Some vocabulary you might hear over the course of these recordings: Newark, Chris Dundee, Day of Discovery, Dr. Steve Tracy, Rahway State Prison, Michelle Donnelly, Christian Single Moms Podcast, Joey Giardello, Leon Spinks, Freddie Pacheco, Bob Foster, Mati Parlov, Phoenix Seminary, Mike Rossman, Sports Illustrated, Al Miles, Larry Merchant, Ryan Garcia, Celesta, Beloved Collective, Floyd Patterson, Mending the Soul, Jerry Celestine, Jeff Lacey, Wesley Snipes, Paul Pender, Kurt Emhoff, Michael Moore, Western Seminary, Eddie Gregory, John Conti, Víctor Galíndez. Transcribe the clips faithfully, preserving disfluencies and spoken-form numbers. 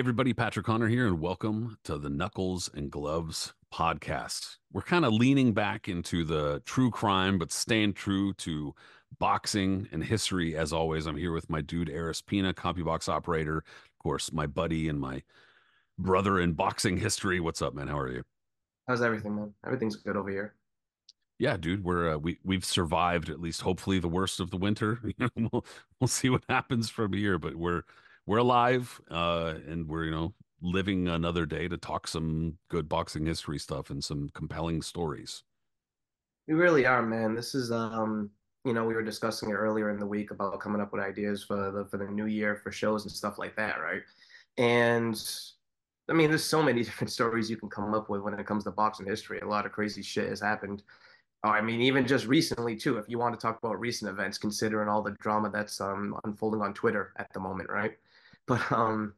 Hey everybody, Patrick Connor here, and welcome to the Knuckles and Gloves podcast. We're kind of leaning back into the true crime, but staying true to boxing and history as always. I'm here with my dude, Aris Pina, CompuBox operator. Of course, my buddy and my brother in boxing history. What's up, man? How are you? How's everything, man? Everything's good over here. Yeah, dude, we're uh, we we've survived at least, hopefully, the worst of the winter. You know, we'll we'll see what happens from here, but we're we're alive, uh, and we're you know living another day to talk some good boxing history stuff and some compelling stories. We really are, man. This is um, you know, we were discussing it earlier in the week about coming up with ideas for the for the new year for shows and stuff like that, right? And I mean, there's so many different stories you can come up with when it comes to boxing history. A lot of crazy shit has happened. Oh, I mean, even just recently, too, if you want to talk about recent events, considering all the drama that's um, unfolding on Twitter at the moment, right? But um,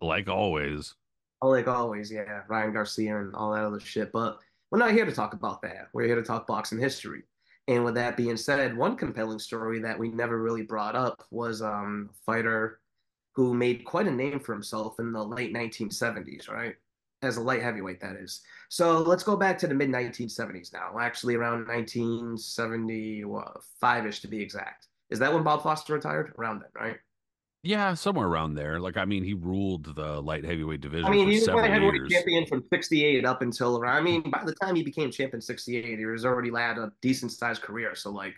like always. Oh, like always, yeah. Ryan Garcia and all that other shit. But we're not here to talk about that. We're here to talk boxing history. And with that being said, one compelling story that we never really brought up was um, a fighter who made quite a name for himself in the late nineteen seventies, right? As a light heavyweight, that is. So let's go back to the mid nineteen seventies now, actually around nineteen seventy-five-ish to be exact. Is that when Bob Foster retired? Around then, right? Yeah, somewhere around there. Like, I mean, he ruled the light heavyweight division for several years. I mean, he was light heavyweight champion from sixty-eight up until around, I mean, by the time he became champion sixty-eight, he was already had a decent-sized career. So, like,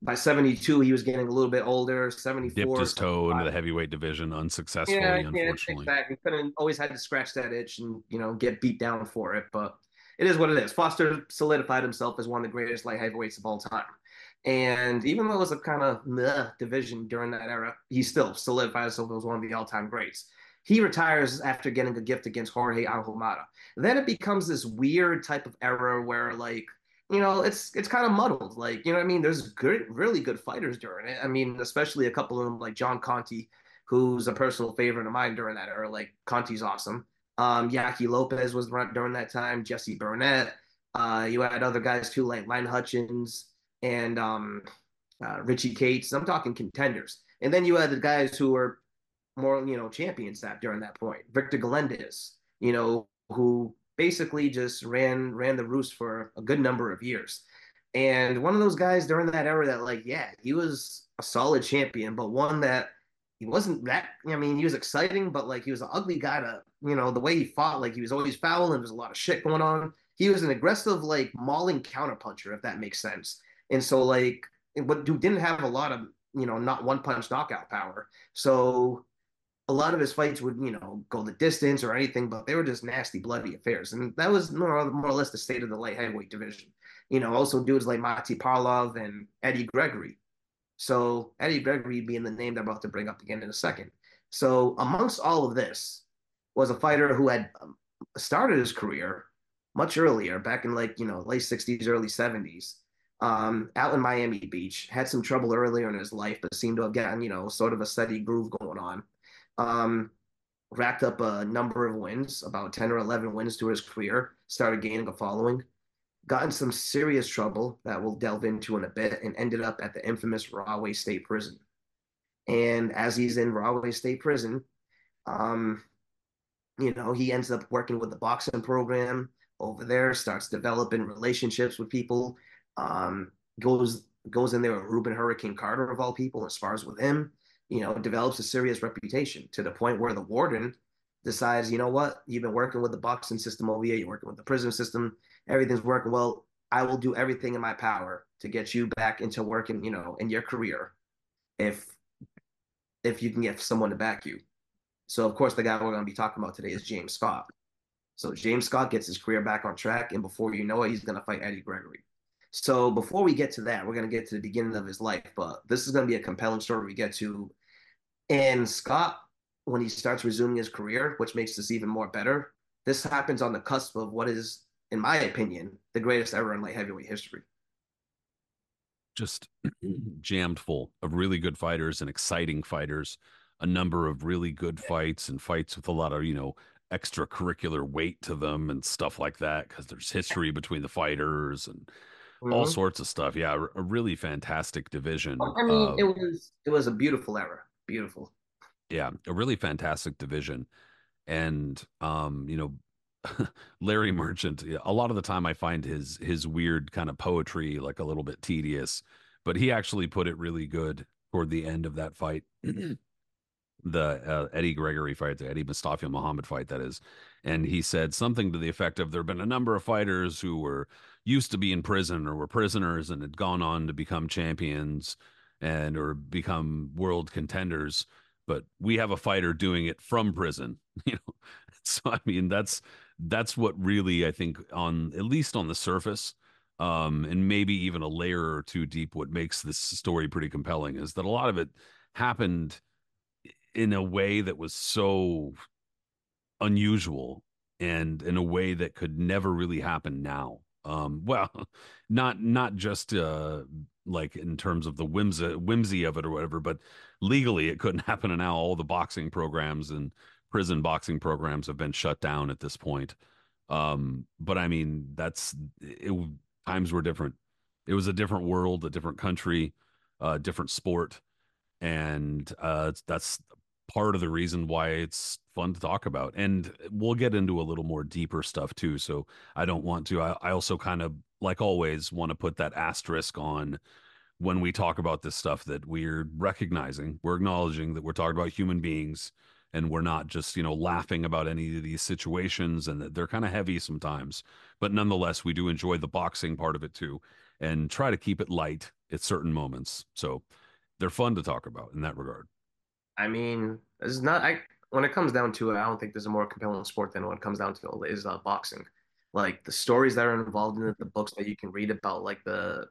by seventy-two, he was getting a little bit older. seventy-four. Dipped his toe into the heavyweight division unsuccessfully, yeah, unfortunately. Yeah, exactly. Couldn't, always had to scratch that itch and, you know, get beat down for it. But it is what it is. Foster solidified himself as one of the greatest light heavyweights of all time. And even though it was a kind of meh division during that era, he still solidified himself as one of the all-time greats. He retires after getting a gift against Jorge Ahumada. Then it becomes this weird type of era where, like, you know, it's it's kind of muddled. Like, you know what I mean? There's good, really good fighters during it. I mean, especially a couple of them, like John Conti, who's a personal favorite of mine during that era. Like, Conti's awesome. Um, Yaqui Lopez was run during that time. Jesse Burnett. Uh, you had other guys, too, like Line Hutchins and um, uh, Richie Cates. I'm talking contenders. And then you had the guys who were more, you know, champions at during that point. Víctor Galíndez, you know, who basically just ran ran the roost for a good number of years. And one of those guys during that era that, like, yeah, he was a solid champion, but one that he wasn't that, I mean, he was exciting, but, like, he was an ugly guy to, you know, the way he fought, like, he was always foul and there was a lot of shit going on. He was an aggressive, like, mauling counterpuncher, if that makes sense. And so, like, but dude didn't have a lot of, you know, not one punch knockout power. So a lot of his fights would, you know, go the distance or anything, but they were just nasty, bloody affairs. And that was more, more or less the state of the light heavyweight division. You know, also dudes like Mati Parlov and Eddie Gregory. So Eddie Gregory being the name that I'm about to bring up again in a second. So amongst all of this was a fighter who had started his career much earlier, back in, like, you know, late sixties, early seventies, um, out in Miami Beach. Had some trouble earlier in his life, but seemed to have gotten, you know, sort of a steady groove going on. Um, racked up a number of wins, about ten or eleven wins through his career, started gaining a following, got in some serious trouble that we'll delve into in a bit, and ended up at the infamous Rahway State Prison. And as he's in Rahway State Prison, um, you know, he ends up working with the boxing program over there, starts developing relationships with people, um, goes, goes in there with Reuben Hurricane Carter, of all people, and spars with him. You know, develops a serious reputation to the point where the warden decides, you know what, you've been working with the boxing system over here, you're working with the prison system, everything's working well, I will do everything in my power to get you back into working, you know, in your career if if you can get someone to back you. So, of course, the guy we're going to be talking about today is James Scott. So James Scott gets his career back on track, and before you know it, he's going to fight Eddie Gregory. So before we get to that, we're going to get to the beginning of his life, but this is going to be a compelling story we get to. And Scott, when he starts resuming his career, which makes this even more better, this happens on the cusp of what is, in my opinion, the greatest ever in light heavyweight history. Just jammed full of really good fighters and exciting fighters, a number of really good fights and fights with a lot of, you know, extracurricular weight to them and stuff like that, because there's history between the fighters and all sorts of stuff. Yeah, a really fantastic division. I mean, um, it was it was a beautiful era. Beautiful. Yeah, a really fantastic division. And, um, you know, Larry Merchant, a lot of the time I find his his weird kind of poetry like a little bit tedious, but he actually put it really good toward the end of that fight. The uh, Eddie Gregory fight, the Eddie Mustafa Muhammad fight, that is. And he said something to the effect of, there have been a number of fighters who were used to be in prison or were prisoners and had gone on to become champions and or become world contenders, but we have a fighter doing it from prison, you know? So, I mean, that's, that's what really, I think, on, at least on the surface, um, and maybe even a layer or two deep, what makes this story pretty compelling is that a lot of it happened in a way that was so unusual and in a way that could never really happen now. Um, well, not, not just, uh, like in terms of the whimsy, whimsy of it or whatever, but legally it couldn't happen. And now all the boxing programs and prison boxing programs have been shut down at this point. Um, but I mean, that's, it, times were different. It was a different world, a different country, a uh, different sport. And, uh, that's part of the reason why it's fun to talk about. And we'll get into a little more deeper stuff too. So I don't want to, I, I also kind of, like always, want to put that asterisk on when we talk about this stuff, that we're recognizing, we're acknowledging that we're talking about human beings and we're not just, you know, laughing about any of these situations, and that they're kind of heavy sometimes, but nonetheless, we do enjoy the boxing part of it too and try to keep it light at certain moments. So they're fun to talk about in that regard. I mean, it's not, I, when it comes down to it, I don't think there's a more compelling sport than what it comes down to is uh, boxing. Like the stories that are involved in it, the books that you can read about, like the,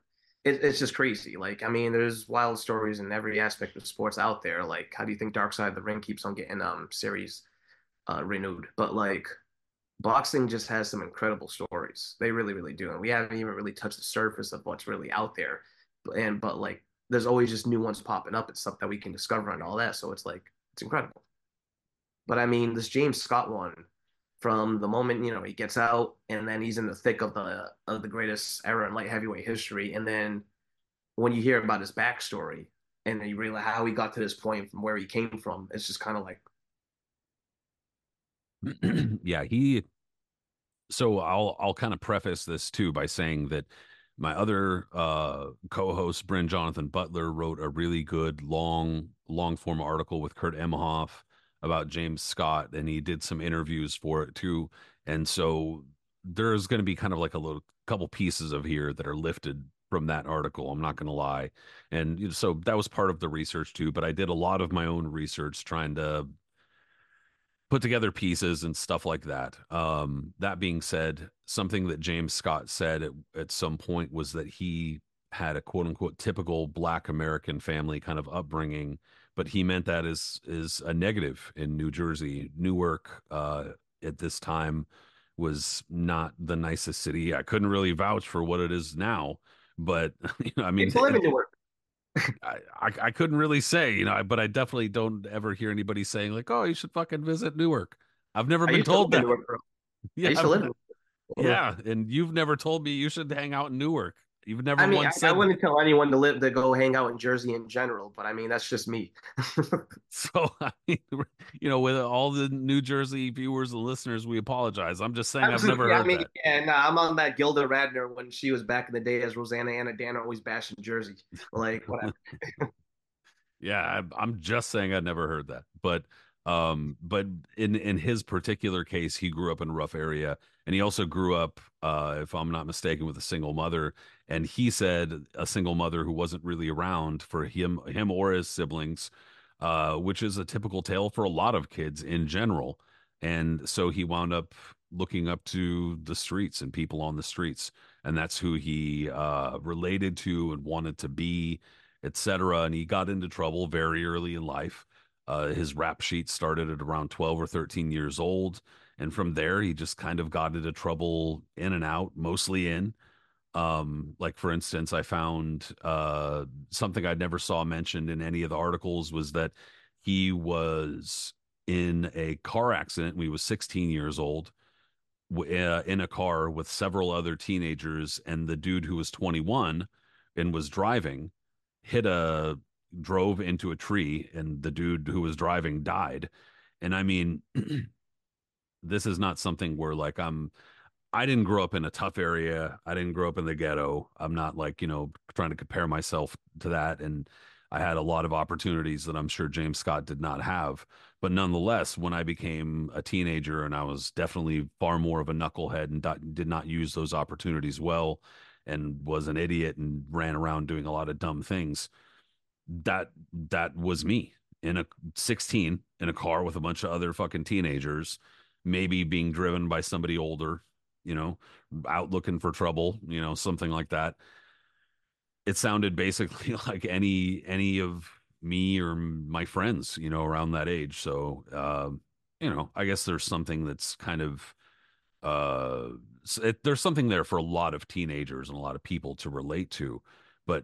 it, it's just crazy. Like, I mean, there's wild stories in every aspect of sports out there. Like, how do you think Dark Side of the Ring keeps on getting um series uh, renewed? But like, boxing just has some incredible stories. They really, really do. And we haven't even really touched the surface of what's really out there. And, but like, there's always just new ones popping up and stuff that we can discover and all that. So it's like, it's incredible. But I mean, this James Scott one, from the moment, you know, he gets out and then he's in the thick of the of the greatest era in light heavyweight history. And then when you hear about his backstory and then you realize how he got to this point from where he came from, it's just kind of like. Yeah, he. So I'll, I'll kind of preface this too by saying that my other uh, co-host, Bryn Jonathan Butler, wrote a really good long, long form article with Kurt Emhoff about James Scott, and he did some interviews for it too. And so there's going to be kind of like a little couple pieces of here that are lifted from that article. I'm not going to lie. And so that was part of the research too, but I did a lot of my own research trying to put together pieces and stuff like that. Um, that being said, something that James Scott said at, at some point was that he had a quote unquote typical Black American family kind of upbringing, but he meant that as is a negative in New Jersey. Newark uh, at this time was not the nicest city. I couldn't really vouch for what it is now, but you know, I mean, I, I, I couldn't really say, you know, but I definitely don't ever hear anybody saying like, "Oh, you should fucking visit Newark." I've never I been told to that. Newark, yeah, I used to live in yeah, and you've never told me you should hang out in Newark. You've never I mean, once I, said I wouldn't tell anyone to live to go hang out in Jersey in general, but I mean, that's just me. So, I mean, you know, with all the New Jersey viewers and listeners, we apologize. I'm just saying Absolutely. I've never heard I mean, that. And yeah, no, I'm on that Gilda Radner when she was back in the day as Rosanna Anadana, always bashing Jersey. Like, whatever. Yeah, I'm just saying I've never heard that. But um, but in, in his particular case, he grew up in a rough area. And he also grew up, uh, if I'm not mistaken, with a single mother. And he said a single mother who wasn't really around for him, him or his siblings, uh, which is a typical tale for a lot of kids in general. And so he wound up looking up to the streets and people on the streets. And that's who he uh, related to and wanted to be, et cetera. And he got into trouble very early in life. Uh, his rap sheet started at around twelve or thirteen years old. And from there, he just kind of got into trouble in and out, mostly in. Um, like, for instance, I found uh, something I never saw mentioned in any of the articles was that he was in a car accident when he was sixteen years old, uh, in a car with several other teenagers. And the dude who was twenty-one and was driving hit a drove into a tree and the dude who was driving died. And I mean, this is not something where like, I'm, I didn't grow up in a tough area. I didn't grow up in the ghetto. I'm not like, you know, trying to compare myself to that. And I had a lot of opportunities that I'm sure James Scott did not have. But nonetheless, when I became a teenager, and I was definitely far more of a knucklehead and do- did not use those opportunities well, and was an idiot and ran around doing a lot of dumb things, that that was me in a sixteen in a car with a bunch of other fucking teenagers, maybe being driven by somebody older, you know, out looking for trouble, you know, something like that. It sounded basically like any any of me or my friends, you know, around that age. So, uh, you know, I guess there's something that's kind of, uh, it, there's something there for a lot of teenagers and a lot of people to relate to. But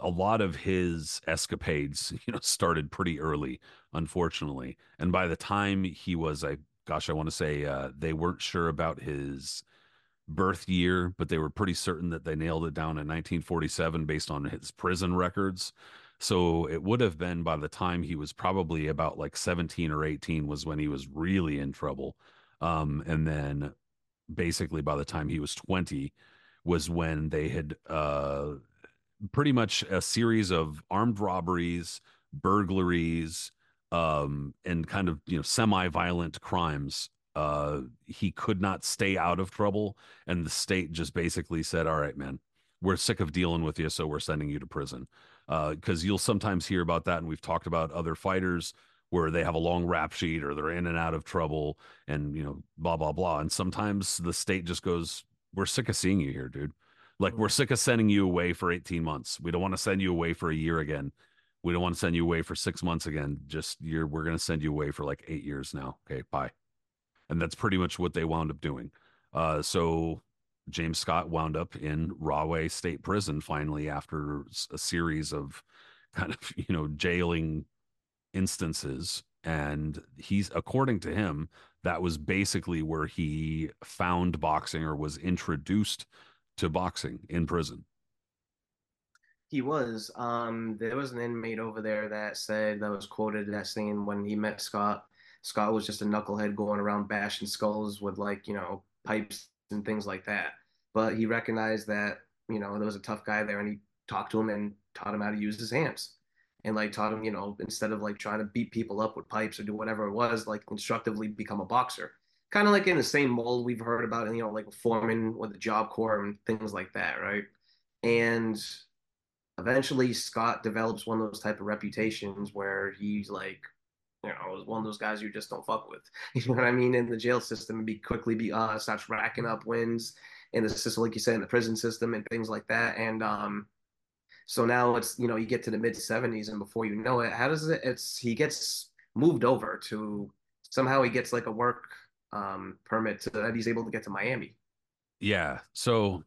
a lot of his escapades, you know, started pretty early, unfortunately. And by the time he was, I gosh, I want to say uh, they weren't sure about his birth year, but they were pretty certain that they nailed it down in nineteen forty-seven based on his prison records. So it would have been by the time he was probably about like seventeen or eighteen was when he was really in trouble. Um, and then basically by the time he was twenty was when they had uh, pretty much a series of armed robberies, burglaries, um, and kind of, you know, semi-violent crimes. Uh, he could not stay out of trouble, and the state just basically said, all right, man, we're sick of dealing with you, so we're sending you to prison. Uh, because you'll sometimes hear about that, and we've talked about other fighters where they have a long rap sheet or they're in and out of trouble and, you know, blah, blah, blah. And sometimes the state just goes, we're sick of seeing you here, dude. Like, we're sick of sending you away for eighteen months. We don't want to send you away for a year again. We don't want to send you away for six months again. Just you're, we're going to send you away for like eight years now. Okay, bye. And that's pretty much what they wound up doing. Uh, so James Scott wound up in Rahway State Prison finally after a series of kind of, you know, jailing instances. And he's, according to him, that was basically where he found boxing or was introduced to boxing in prison. He was. Um, there was an inmate over there that said, that was quoted as saying when he met Scott, Scott was just a knucklehead going around bashing skulls with, like, you know, pipes and things like that. But he recognized that, you know, there was a tough guy there, and he talked to him and taught him how to use his hands. And, like, taught him, you know, instead of, like, trying to beat people up with pipes or do whatever it was, like, constructively become a boxer. Kind of like in the same mold we've heard about, you know, like Foreman with the Job Corps and things like that, right? And eventually Scott develops one of those type of reputations where he's, like, you know, I was one of those guys you just don't fuck with. You know what I mean? In the jail system, be quickly be uh starts racking up wins in the system, like you said, in the prison system and things like that. And um, so now it's, you know, you get to the mid seventies, and before you know it, how does it? It's he gets moved over to somehow he gets like a work um permit so that he's able to get to Miami. Yeah. So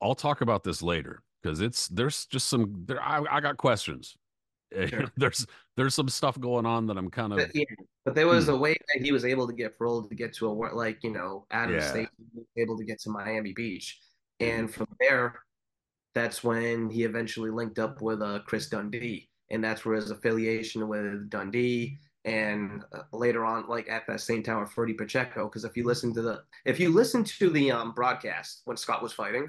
I'll talk about this later because it's there's just some there. I, I got questions. Sure. there's there's some stuff going on that I'm kind of yeah, but there was hmm. a way that he was able to get paroled to get to a like you know out of yeah. state, able to get to Miami Beach, and from there that's when he eventually linked up with uh, Chris Dundee, and that's where his affiliation with Dundee and uh, later on like at that same time with Freddie Pacheco, because if you listen to the if you listen to the um broadcast when Scott was fighting,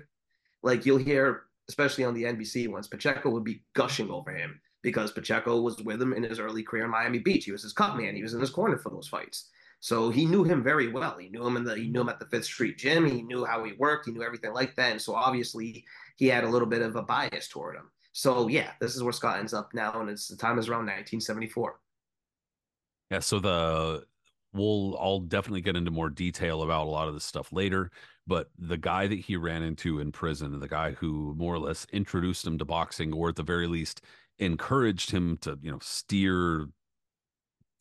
like you'll hear, especially on the N B C ones, Pacheco would be gushing over him. Because Pacheco was with him in his early career in Miami Beach. He was his cut man. He was in his corner for those fights. So he knew him very well. He knew him in the he knew him at the Fifth Street Gym. He knew how he worked. He knew everything like that. And so obviously he had a little bit of a bias toward him. So yeah, this is where Scott ends up now, and it's the time is around nineteen seventy-four. Yeah, so the we'll I'll definitely get into more detail about a lot of this stuff later. But the guy that he ran into in prison, the guy who more or less introduced him to boxing, or at the very least encouraged him to, you know, steer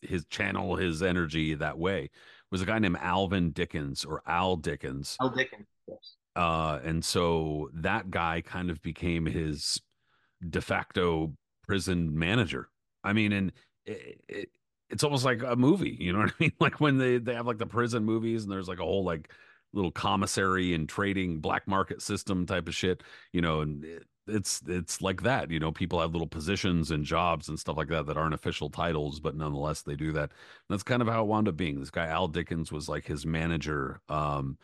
his channel, his energy that way, was a guy named Alvin Dickens or Al Dickens. Al Dickens, yes. Uh, and so that guy kind of became his de facto prison manager. I mean, and it, it, it's almost like a movie, you know what I mean? Like when they, they have like the prison movies and there's like a whole like little commissary and trading black market system type of shit, you know, and it, it's it's like that, you know, people have little positions and jobs and stuff like that that aren't official titles, but nonetheless they do that. And that's kind of how it wound up being. This guy Al Dickens was like his manager, um,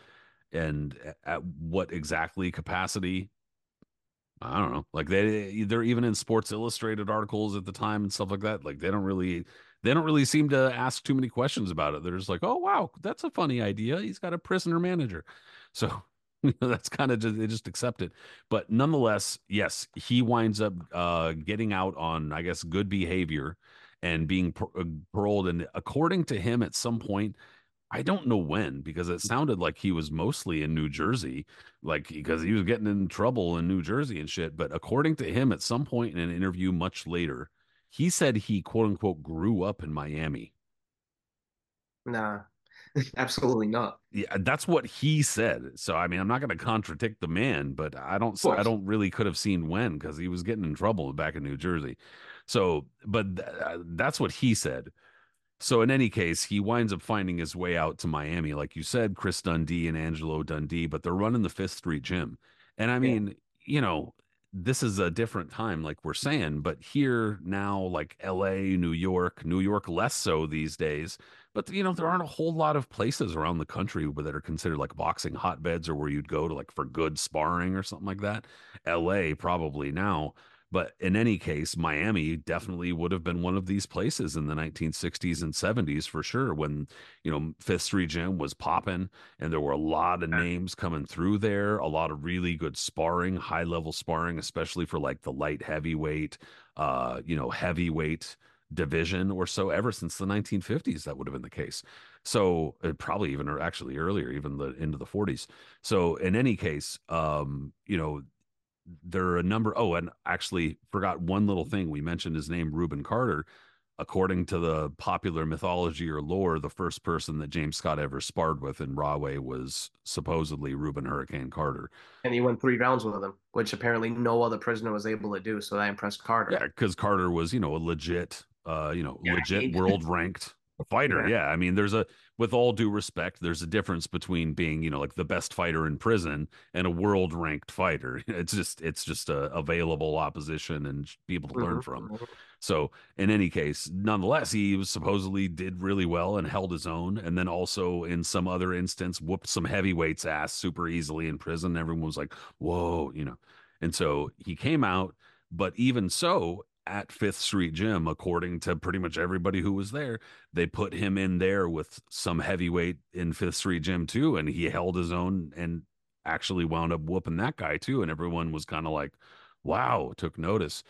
and at what exactly capacity, I don't know. Like they they're even in Sports Illustrated articles at the time and stuff like that. Like they don't really they don't really seem to ask too many questions about it. They're just like, oh wow, that's a funny idea. He's got a prisoner manager, so. You know, that's kind of just, they just accept it. But nonetheless, yes, he winds up uh, getting out on, I guess, good behavior and being par paroled. And according to him, at some point, I don't know when, because it sounded like he was mostly in New Jersey, like because he was getting in trouble in New Jersey and shit. But according to him, at some point in an interview much later, he said he, quote unquote, grew up in Miami. Nah. Absolutely not. Yeah, that's what he said. So I mean, I'm not going to contradict the man, but I don't I don't really could have seen when, because he was getting in trouble back in New Jersey. So, but th that's what he said. So in any case, he winds up finding his way out to Miami, like you said, Chris Dundee and Angelo Dundee, but they're running the Fifth Street Gym. And I mean, yeah. you know, this is a different time, like we're saying, but here now, like L A, New York, New York less so these days. But, you know, there aren't a whole lot of places around the country that are considered like boxing hotbeds, or where you'd go to like for good sparring or something like that. L A probably now. But in any case, Miami definitely would have been one of these places in the nineteen sixties and seventies for sure, when, you know, Fifth Street Gym was popping and there were a lot of names coming through there, a lot of really good sparring, high-level sparring, especially for like the light heavyweight, uh, you know, heavyweight division or so. Ever since the nineteen fifties, that would have been the case. So it probably even, or actually earlier, even the into the forties. So in any case, um, you know, there are a number. Oh, and actually forgot one little thing. We mentioned his name, Reuben Carter. According to the popular mythology or lore, the first person that James Scott ever sparred with in Rahway was supposedly Reuben Hurricane Carter. And he went three rounds with him, which apparently no other prisoner was able to do. So that impressed Carter. Yeah, because Carter was, you know, a legit, uh, you know, yeah, legit world ranked fighter. Yeah. yeah. I mean, there's a, with all due respect, there's a difference between being, you know, like the best fighter in prison and a world ranked fighter. It's just, it's just a available opposition and people to mm-hmm. learn from. So in any case, nonetheless, he was supposedly did really well and held his own. And then also in some other instance, whooped some heavyweights ass super easily in prison. Everyone was like, whoa, you know? And so he came out, but even so, at Fifth Street Gym, according to pretty much everybody who was there, they put him in there with some heavyweight in Fifth Street Gym too, and he held his own and actually wound up whooping that guy too, and everyone was kind of like, wow, took notice.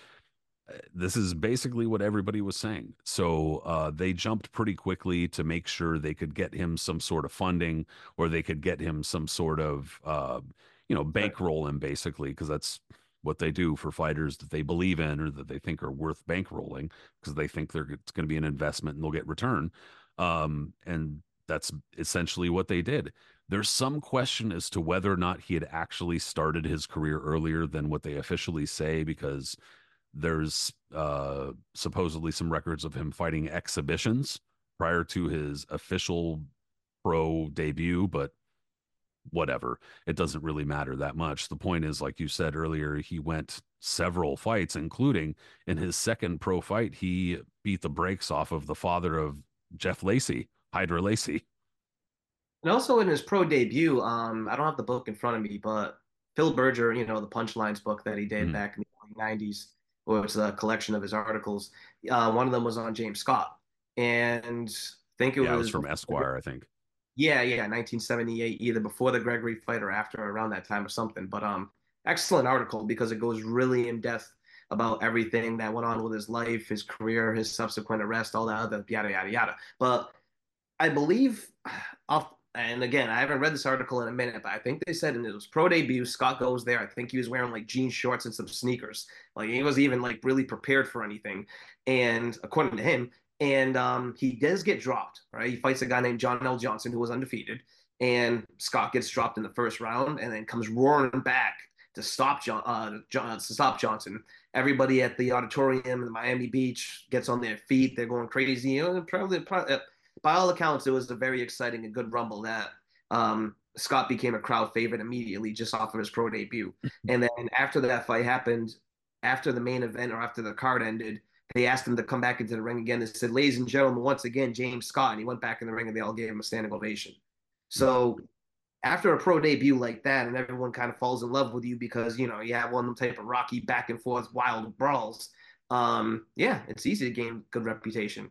This is basically what everybody was saying. So uh, they jumped pretty quickly to make sure they could get him some sort of funding, or they could get him some sort of, uh, you know, bankroll him basically, because that's what they do for fighters that they believe in or that they think are worth bankrolling, because they think they're, it's going to be an investment and they'll get return. Um, and that's essentially what they did. There's some question as to whether or not he had actually started his career earlier than what they officially say, because there's uh, supposedly some records of him fighting exhibitions prior to his official pro debut, but whatever, it doesn't really matter that much. The point is, like you said earlier, he went several fights, including in his second pro fight, he beat the brakes off of the father of Jeff Lacey, Hydra Lacey. And also in his pro debut, um, I don't have the book in front of me, but Phil Berger, you know, the Punchlines book that he did mm. back in the early nineties, which was a collection of his articles. Uh, one of them was on James Scott. And I think it, yeah, was, it was from Esquire, I think. Yeah, yeah, nineteen seventy-eight, either before the Gregory fight or after, around that time or something. But um, excellent article, because it goes really in depth about everything that went on with his life, his career, his subsequent arrest, all that other yada, yada, yada. But I believe, I'll, and again, I haven't read this article in a minute, but I think they said in his pro debut, Scott goes there. I think he was wearing like jean shorts and some sneakers. Like he wasn't even like really prepared for anything. And according to him, And um, he does get dropped, right? He fights a guy named John L. Johnson, who was undefeated. And Scott gets dropped in the first round and then comes roaring back to stop John, uh, John, to stop Johnson. Everybody at the auditorium in Miami Beach gets on their feet. They're going crazy. You know, probably, probably, by all accounts, it was a very exciting and good rumble that um, Scott became a crowd favorite immediately just off of his pro debut. And then after that fight happened, after the main event or after the card ended, they asked him to come back into the ring again and said, ladies and gentlemen, once again, James Scott. And he went back in the ring and they all gave him a standing ovation. So after a pro debut like that, and everyone kind of falls in love with you because, you know, you have one of them type of rocky back and forth wild brawls. Um, yeah, it's easy to gain good reputation.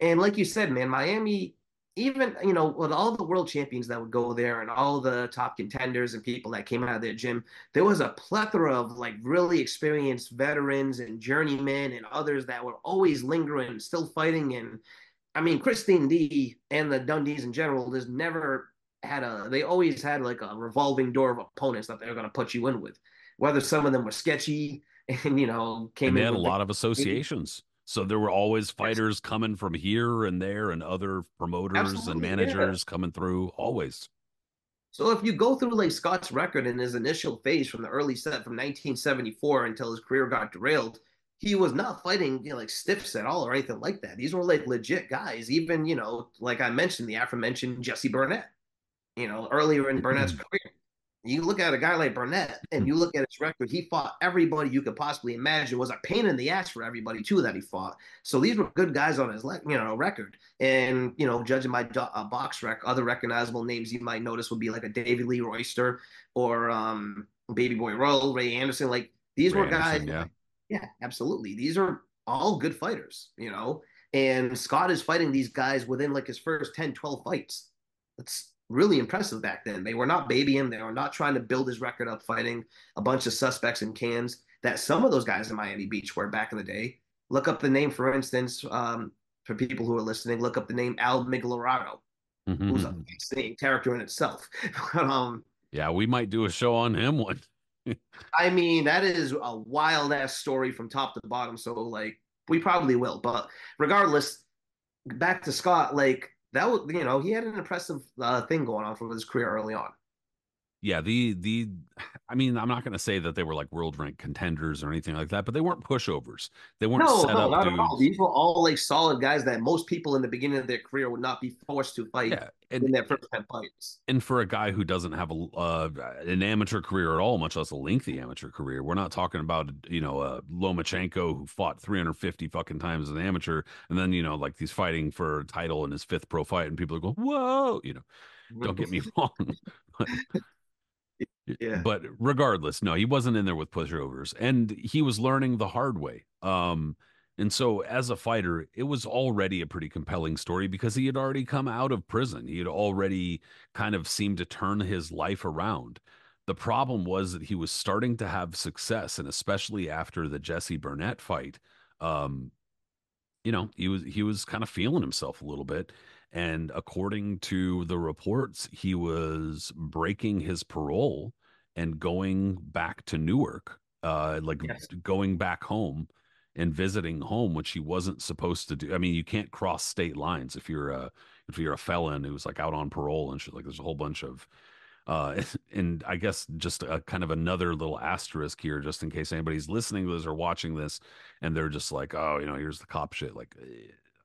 And like you said, man, Miami, even, you know, with all the world champions that would go there and all the top contenders and people that came out of their gym, there was a plethora of like really experienced veterans and journeymen and others that were always lingering, still fighting. And I mean, Chris Dundee and the Dundees in general, there's never had a, they always had like a revolving door of opponents that they were going to put you in with, whether some of them were sketchy and, you know, came and in. They had a lot the- of associations. So there were always fighters coming from here and there and other promoters Absolutely, and managers yeah. coming through, always. So if you go through like Scott's record in his initial phase from the early set from nineteen seventy-four until his career got derailed, he was not fighting, you know, like stiffs at all or anything like that. These were like legit guys, even, you know, like I mentioned, the aforementioned Jesse Burnett, you know, earlier in Burnett's career. You look at a guy like Burnett and you look at his record, he fought everybody you could possibly imagine, was a pain in the ass for everybody too that he fought. So these were good guys on his le- you know, record. And, you know, judging my do- uh, box rec, other recognizable names you might notice would be like a David Lee Royster or um, Baby Boy Roll, Ray Anderson. Like these Ray were Anderson, guys. Yeah. yeah, absolutely. These are all good fighters, you know, and Scott is fighting these guys within like his first ten, twelve fights. That's really impressive back then. They were not babying. They were not trying to build his record up fighting a bunch of suspects and cans that some of those guys in Miami Beach were back in the day. Look up the name, for instance, um, for people who are listening, look up the name Al Miglorado, mm-hmm. who's a fascinating character in itself. but, um, yeah, we might do a show on him one. I mean, that is a wild ass story from top to bottom. So like we probably will, but regardless, back to Scott, like, that was, you know, he had an impressive uh, thing going on for his career early on. Yeah, the, the, I mean, I'm not going to say that they were like world rank contenders or anything like that, but they weren't pushovers. They weren't no, set no, up. Not at all. These were all like solid guys that most people in the beginning of their career would not be forced to fight yeah, and, in their first ten fights. And for a guy who doesn't have a, uh, an amateur career at all, much less a lengthy amateur career, we're not talking about, you know, uh, Lomachenko who fought three hundred fifty fucking times as an amateur. And then, you know, like he's fighting for a title in his fifth pro fight and people are going, whoa, you know, don't get me wrong. But, yeah. But regardless, no, he wasn't in there with pushovers and he was learning the hard way. Um, and so as a fighter, it was already a pretty compelling story because he had already come out of prison. He had already kind of seemed to turn his life around. The problem was that he was starting to have success. And especially after the Jesse Burnett fight, um, you know, he was, he was kind of feeling himself a little bit. And according to the reports, he was breaking his parole and going back to Newark, uh, like yes. going back home and visiting home, which he wasn't supposed to do. I mean, you can't cross state lines if you're a, if you're a felon who's like out on parole and shit. Like there's a whole bunch of, uh, and I guess just a kind of another little asterisk here, just in case anybody's listening to this or watching this and they're just like, oh, you know, here's the cop shit. Like,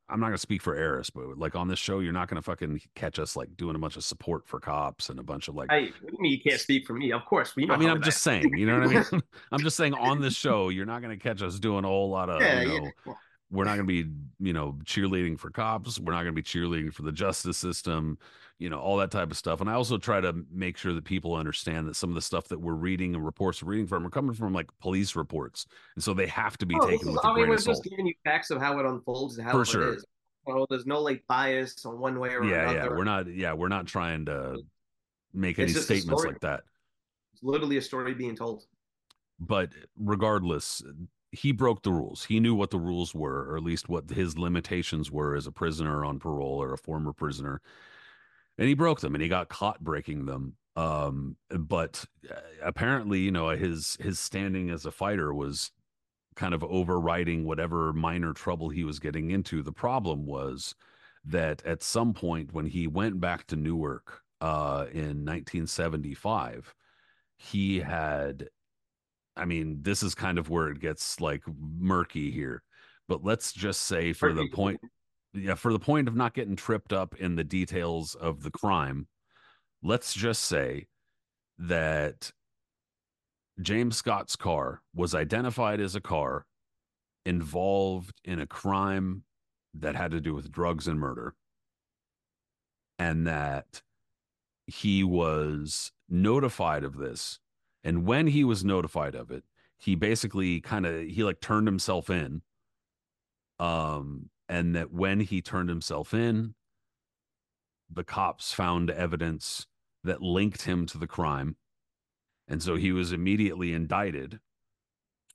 I'm not going to speak for Aris, but like on this show, you're not going to fucking catch us like doing a bunch of support for cops and a bunch of like, hey, you can't speak for me. Of course. We know I mean, I'm that. just saying, you know what I mean? I'm just saying on this show, you're not going to catch us doing a whole lot of, yeah, you know, yeah. we're not going to be, you know, cheerleading for cops. We're not going to be cheerleading for the justice system, you know, all that type of stuff. And I also try to make sure that people understand that some of the stuff that we're reading and reports we're reading from are coming from like police reports. And so they have to be oh, taken with a grain of salt. We're just giving you facts of how it unfolds and how For it sure. is. So there's no like bias on one way or yeah, another. Yeah, we're not, yeah, we're not trying to make it's any statements like that. It's literally a story being told. But regardless, he broke the rules. He knew what the rules were, or at least what his limitations were as a prisoner on parole or a former prisoner. And he broke them and he got caught breaking them. Um, but apparently, you know, his, his standing as a fighter was kind of overriding whatever minor trouble he was getting into. The problem was that at some point when he went back to Newark, uh, in nineteen seventy-five, he had, I mean, this is kind of where it gets like murky here, but let's just say for the point, yeah, for the point of not getting tripped up in the details of the crime, let's just say that James Scott's car was identified as a car involved in a crime that had to do with drugs and murder, and that he was notified of this. And when he was notified of it, he basically kind of, he like turned himself in. Um, and that when he turned himself in, the cops found evidence that linked him to the crime. And so he was immediately indicted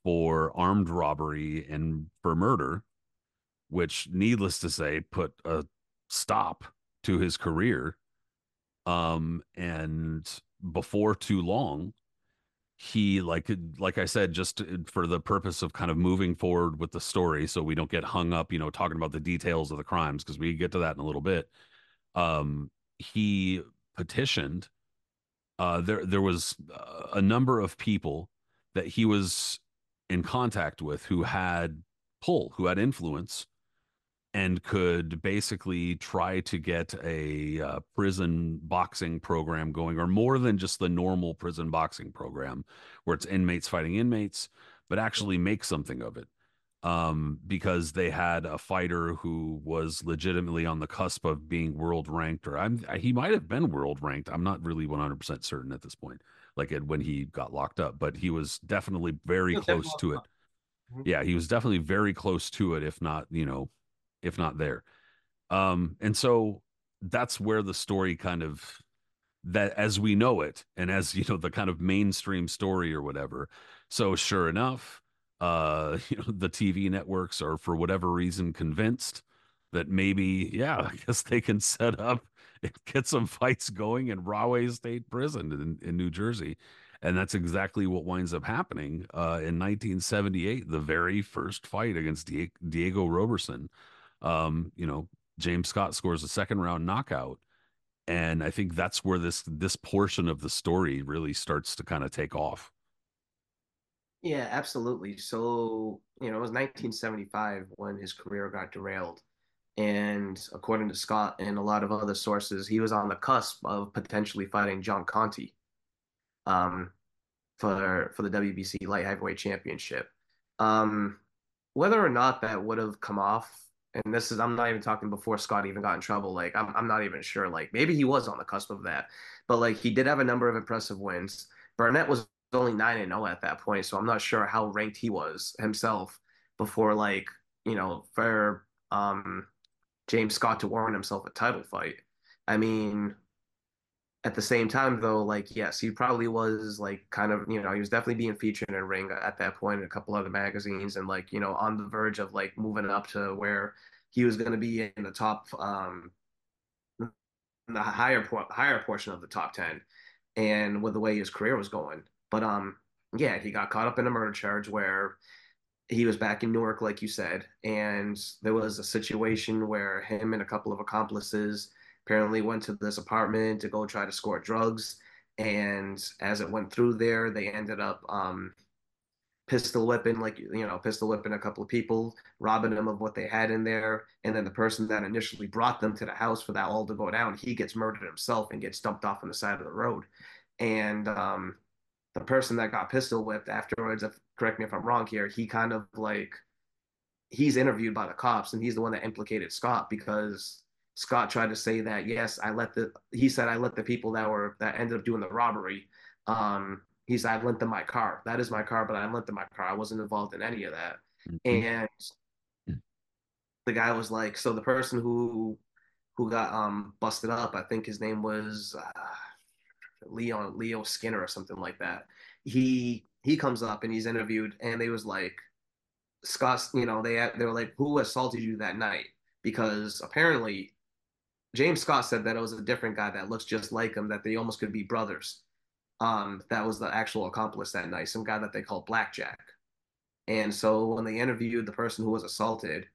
for armed robbery and for murder, which, needless to say, put a stop to his career. Um, and before too long, he, like, like I said, just for the purpose of kind of moving forward with the story, so we don't get hung up, you know, talking about the details of the crimes, because we get to that in a little bit. Um, he petitioned. Uh, there, there was uh, a number of people that he was in contact with who had pull, who had influence, and could basically try to get a uh, prison boxing program going, or more than just the normal prison boxing program where it's inmates fighting inmates, but actually make something of it. Um, because they had a fighter who was legitimately on the cusp of being world ranked, or I'm, he might have been world ranked. I'm not really one hundred percent certain at this point, like it, when he got locked up, but he was definitely very was close to it. Mm-hmm. Yeah, he was definitely very close to it, if not, you know, if not there. Um, and so that's where the story kind of, that as we know it, and as, you know, the kind of mainstream story or whatever. So sure enough, Uh, you know, the T V networks are, for whatever reason, convinced that maybe, yeah, I guess they can set up and get some fights going in Rahway State Prison in, in New Jersey. And that's exactly what winds up happening uh, in nineteen seventy-eight, the very first fight against Die- Diego Roberson. Um, you know, James Scott scores a second round knockout. And I think that's where this, this portion of the story really starts to kind of take off. Yeah, absolutely. So, you know, it was nineteen seventy-five when his career got derailed. And according to Scott and a lot of other sources, he was on the cusp of potentially fighting John Conti um, for for the W B C Light Heavyweight Championship. Um, whether or not that would have come off, and this is, I'm not even talking before Scott even got in trouble. Like, I'm, I'm not even sure. Like, maybe he was on the cusp of that. But, like, he did have a number of impressive wins. Burnett was only nine and oh at that point, so I'm not sure how ranked he was himself before, like, you know, for um James Scott to warrant himself a title fight. I mean, at the same time, though, like, yes, he probably was, like, kind of, you know, he was definitely being featured in Ring at that point and a couple other magazines, and, like, you know, on the verge of, like, moving up to where he was going to be in the top, um the higher higher portion of the top ten, and with the way his career was going. But, um, yeah, he got caught up in a murder charge where he was back in Newark, like you said, and there was a situation where him and a couple of accomplices apparently went to this apartment to go try to score drugs, and as it went through there, they ended up um, pistol whipping, like, you know, pistol whipping a couple of people, robbing them of what they had in there, and then the person that initially brought them to the house for that all to go down, he gets murdered himself and gets dumped off on the side of the road. And, um... the person that got pistol whipped afterwards, if, correct me if I'm wrong here, he kind of, like, he's interviewed by the cops, and he's the one that implicated Scott, because Scott tried to say that, yes, I let the, he said, I let the people that were, that ended up doing the robbery, um, he said, I lent them my car. That is my car, but I lent them my car. I wasn't involved in any of that. Mm-hmm. And the guy was like, so the person who, who got um busted up, I think his name was, uh, Leon Leo Skinner or something like that. He he comes up and he's interviewed, and they was like, Scott, you know, they they were like, who assaulted you that night? Because apparently James Scott said that it was a different guy that looks just like him, that they almost could be brothers. Um, that was the actual accomplice that night, some guy that they called Blackjack. And so when they interviewed the person who was assaulted,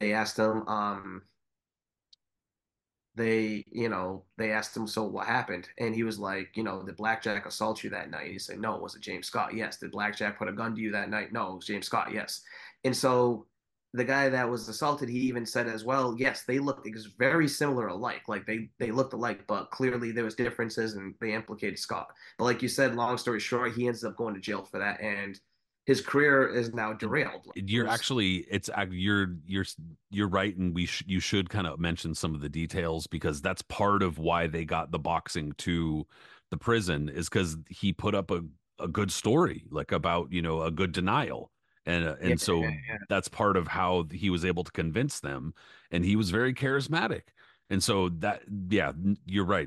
they asked him, um, they, you know, they asked him, so what happened? And he was like, you know, did Blackjack assault you that night? And he said, no, was it James Scott? Yes. Did Blackjack put a gun to you that night? No, it was James Scott. Yes. And so the guy that was assaulted, he even said as well, yes, they looked very similar alike. Like they, they looked alike, but clearly there was differences and they implicated Scott. But like you said, long story short, he ends up going to jail for that. And his career is now derailed. You're actually, it's you're, you're, you're right. And we, sh you should kind of mention some of the details, because that's part of why they got the boxing to the prison, is because he put up a, a good story, like about, you know, a good denial. And uh, and yeah, so yeah, yeah. that's part of how he was able to convince them. And he was very charismatic. And so that, yeah, you're right.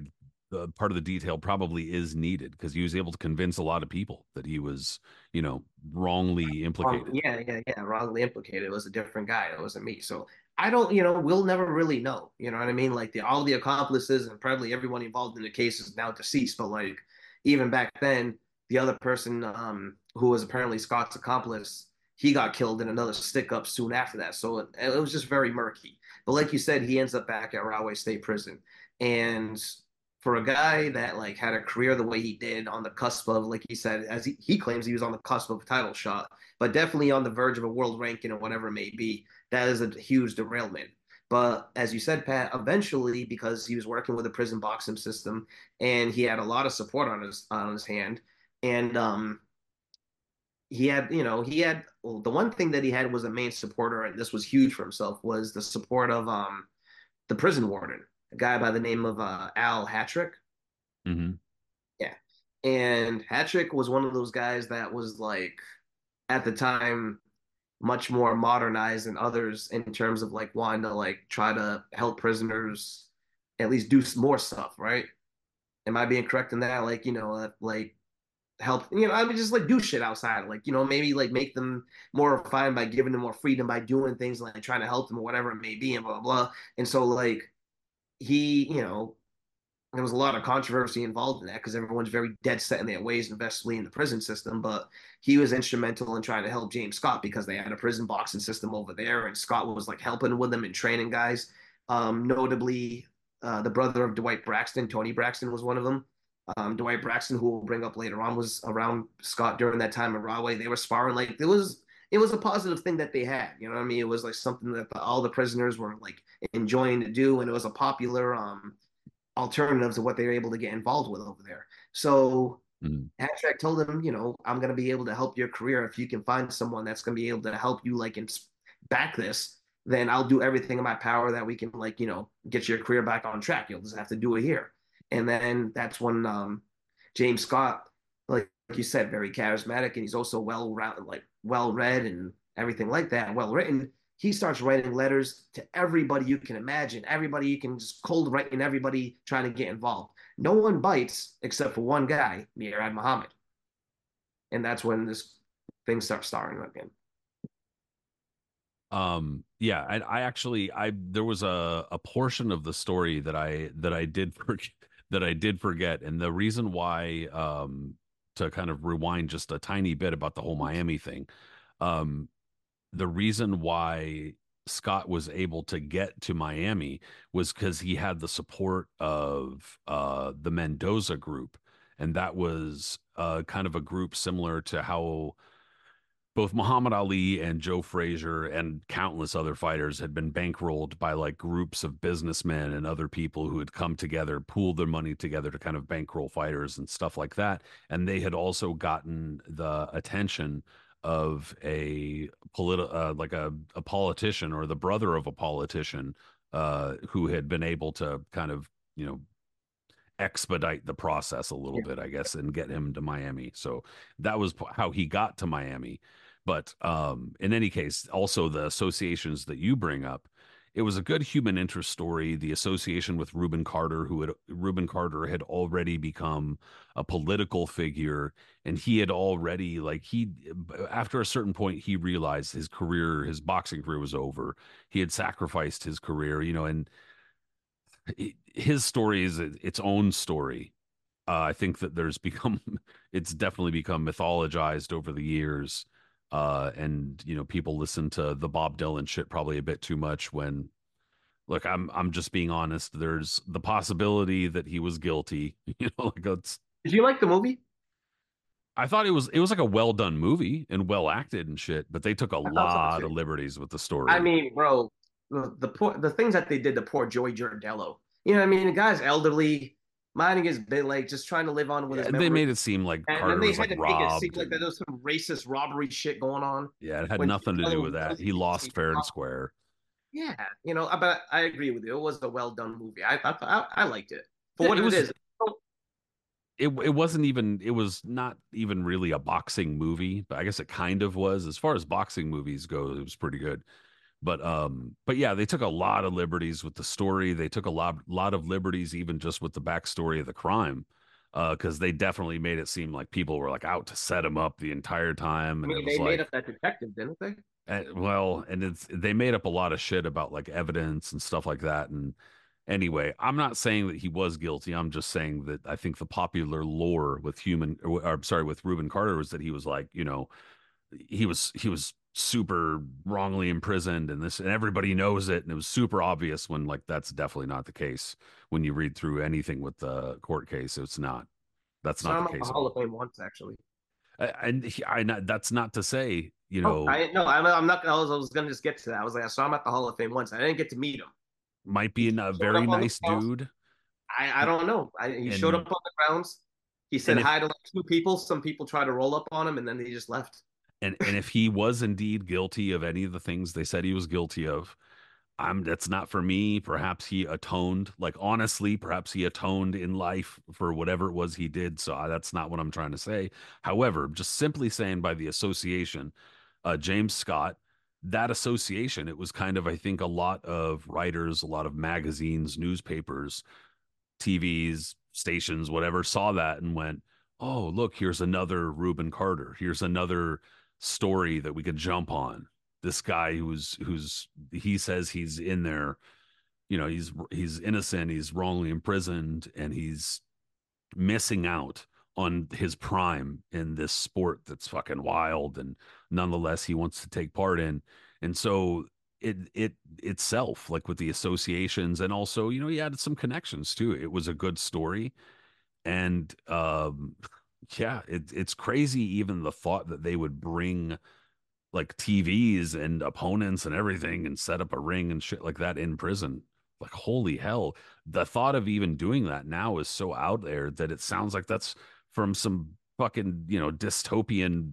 Uh, part of the detail probably is needed, because he was able to convince a lot of people that he was, you know, wrongly implicated. Um, yeah, yeah, yeah. Wrongly implicated. It was a different guy. It wasn't me. So I don't, you know, we'll never really know. You know what I mean? Like the, all the accomplices and probably everyone involved in the case is now deceased. But like even back then, the other person um, who was apparently Scott's accomplice, he got killed in another stick-up soon after that. So it, it was just very murky. But like you said, he ends up back at Rahway State Prison. And for a guy that, like, had a career the way he did, on the cusp of, like he said, as he, he claims he was on the cusp of a title shot, but definitely on the verge of a world ranking or whatever it may be, that is a huge derailment. But as you said, Pat, eventually, because he was working with a prison boxing system and he had a lot of support on his, on his hand, and um, he had, you know, he had, well, the one thing that he had was a main supporter, and this was huge for himself, was the support of um, the prison warden, a guy by the name of uh, Al Hattrick. Mm-hmm. Yeah. And Hattrick was one of those guys that was, like, at the time, much more modernized than others in terms of, like, wanting to, like, try to help prisoners at least do more stuff, right? Am I being correct in that? Like, you know, like, help, you know, I mean, just like do shit outside, like, you know, maybe like make them more refined by giving them more freedom, by doing things like trying to help them or whatever it may be, and blah, blah, blah. And so, like, he, you know, there was a lot of controversy involved in that, because everyone's very dead set in their ways, especially in the prison system. But he was instrumental in trying to help James Scott, because they had a prison boxing system over there, and Scott was, like, helping with them and training guys. Um, notably, uh, the brother of Dwight Braxton, Tony Braxton, was one of them. Um, Dwight Braxton, who we'll bring up later on, was around Scott during that time in Rahway. They were sparring. Like, it was, it was a positive thing that they had. You know what I mean? It was, like, something that the, all the prisoners were, like, enjoying to do, and it was a popular um, alternative to what they were able to get involved with over there. So mm-hmm. Hattrick told him, you know, I'm going to be able to help your career. If you can find someone that's going to be able to help you, like, and back this, then I'll do everything in my power that we can, like, you know, get your career back on track. You'll just have to do it here. And then that's when um, James Scott, like you said, very charismatic, and he's also well-rounded, like well-read and everything like that, well-written. He starts writing letters to everybody you can imagine, everybody you can just cold write, and everybody trying to get involved. No one bites except for one guy, Murad Muhammad. And that's when this thing starts starring again. Um, yeah, I, I actually, I, there was a, a portion of the story that I, that I did forget. that I did forget. And the reason why, um, to kind of rewind just a tiny bit about the whole Miami thing, um, the reason why Scott was able to get to Miami was because he had the support of uh, the Mendoza group. And that was uh, kind of a group similar to how both Muhammad Ali and Joe Frazier and countless other fighters had been bankrolled by, like, groups of businessmen and other people who had come together, pooled their money together to kind of bankroll fighters and stuff like that. And they had also gotten the attention of a politi uh, like a, a politician, or the brother of a politician, uh, who had been able to kind of, you know, expedite the process a little bit, I guess, and get him to Miami. So that was how he got to Miami. But um, in any case, also the associations that you bring up, it was a good human interest story. The association with Reuben Carter, who had, Reuben Carter had already become a political figure, and he had already, like, he, after a certain point, he realized his career, his boxing career was over. He had sacrificed his career, you know, and his story is its own story. Uh, I think that there's become, it's definitely become mythologized over the years. Uh, and, you know, people listen to the Bob Dylan shit probably a bit too much, when, look, I'm, I'm just being honest. There's the possibility that he was guilty, you know, like, it's, did you like the movie? I thought it was it was like a well done movie and well acted and shit, but they took a lot of liberties with the story. I mean, bro, the the, poor, the things that they did to poor Joey Giardello. You know what I mean? The guy's elderly, minding his bit, like just trying to live on with yeah, his memory. They made it seem like and, Carter and they was had like to robbed. Make it seem like there was some racist robbery shit going on. Yeah, it had nothing to do with that. He lost fair and square. Yeah, you know, but I agree with you. It was a well done movie. I I, I, I liked it for yeah, what it, it was, is. It it wasn't even it was not even really a boxing movie, but I guess it kind of was. As far as boxing movies go, it was pretty good. But um, but yeah, they took a lot of liberties with the story. They took a lot lot of liberties even just with the backstory of the crime, because uh, they definitely made it seem like people were like out to set him up the entire time. And I mean, it was they like, made up that detective, didn't they? And, well, and it's they made up a lot of shit about like evidence and stuff like that, and. Anyway, I'm not saying that he was guilty. I'm just saying that I think the popular lore with human, or, or sorry, with Reuben Carter was that he was like, you know, he was he was super wrongly imprisoned, and this, and everybody knows it, and it was super obvious when like that's definitely not the case. When you read through anything with the court case, it's not. That's not the case. I'm a Hall of Fame once actually, and he, I not, that's not to say you know. Oh, I no, I'm I'm not. I was, I was gonna just get to that. I was like, I saw him at the Hall of Fame once. I didn't get to meet him. Might be a very nice dude. I, I don't know. I, he and, showed up on the grounds. He said if, hi to like two people. Some people tried to roll up on him, and then he just left. And and if he was indeed guilty of any of the things they said he was guilty of, I'm that's not for me. Perhaps he atoned. Like honestly, perhaps he atoned in life for whatever it was he did. So I, that's not what I'm trying to say. However, just simply saying by the association, uh, James Scott. That association, it was kind of, I think, a lot of writers, a lot of magazines, newspapers, T Vs, stations, whatever, saw that and went, oh, look, here's another Reuben Carter. Here's another story that we could jump on. This guy who's, who's he says he's in there, you know, he's, he's innocent, he's wrongly imprisoned, and he's missing out on his prime in this sport that's fucking wild, and nonetheless he wants to take part in. And so it it itself, like with the associations, and also, you know, he added some connections too. It was a good story. And um yeah, it, it's crazy even the thought that they would bring like T Vs and opponents and everything and set up a ring and shit like that in prison. Like holy hell, the thought of even doing that now is so out there that it sounds like that's from some fucking, you know, dystopian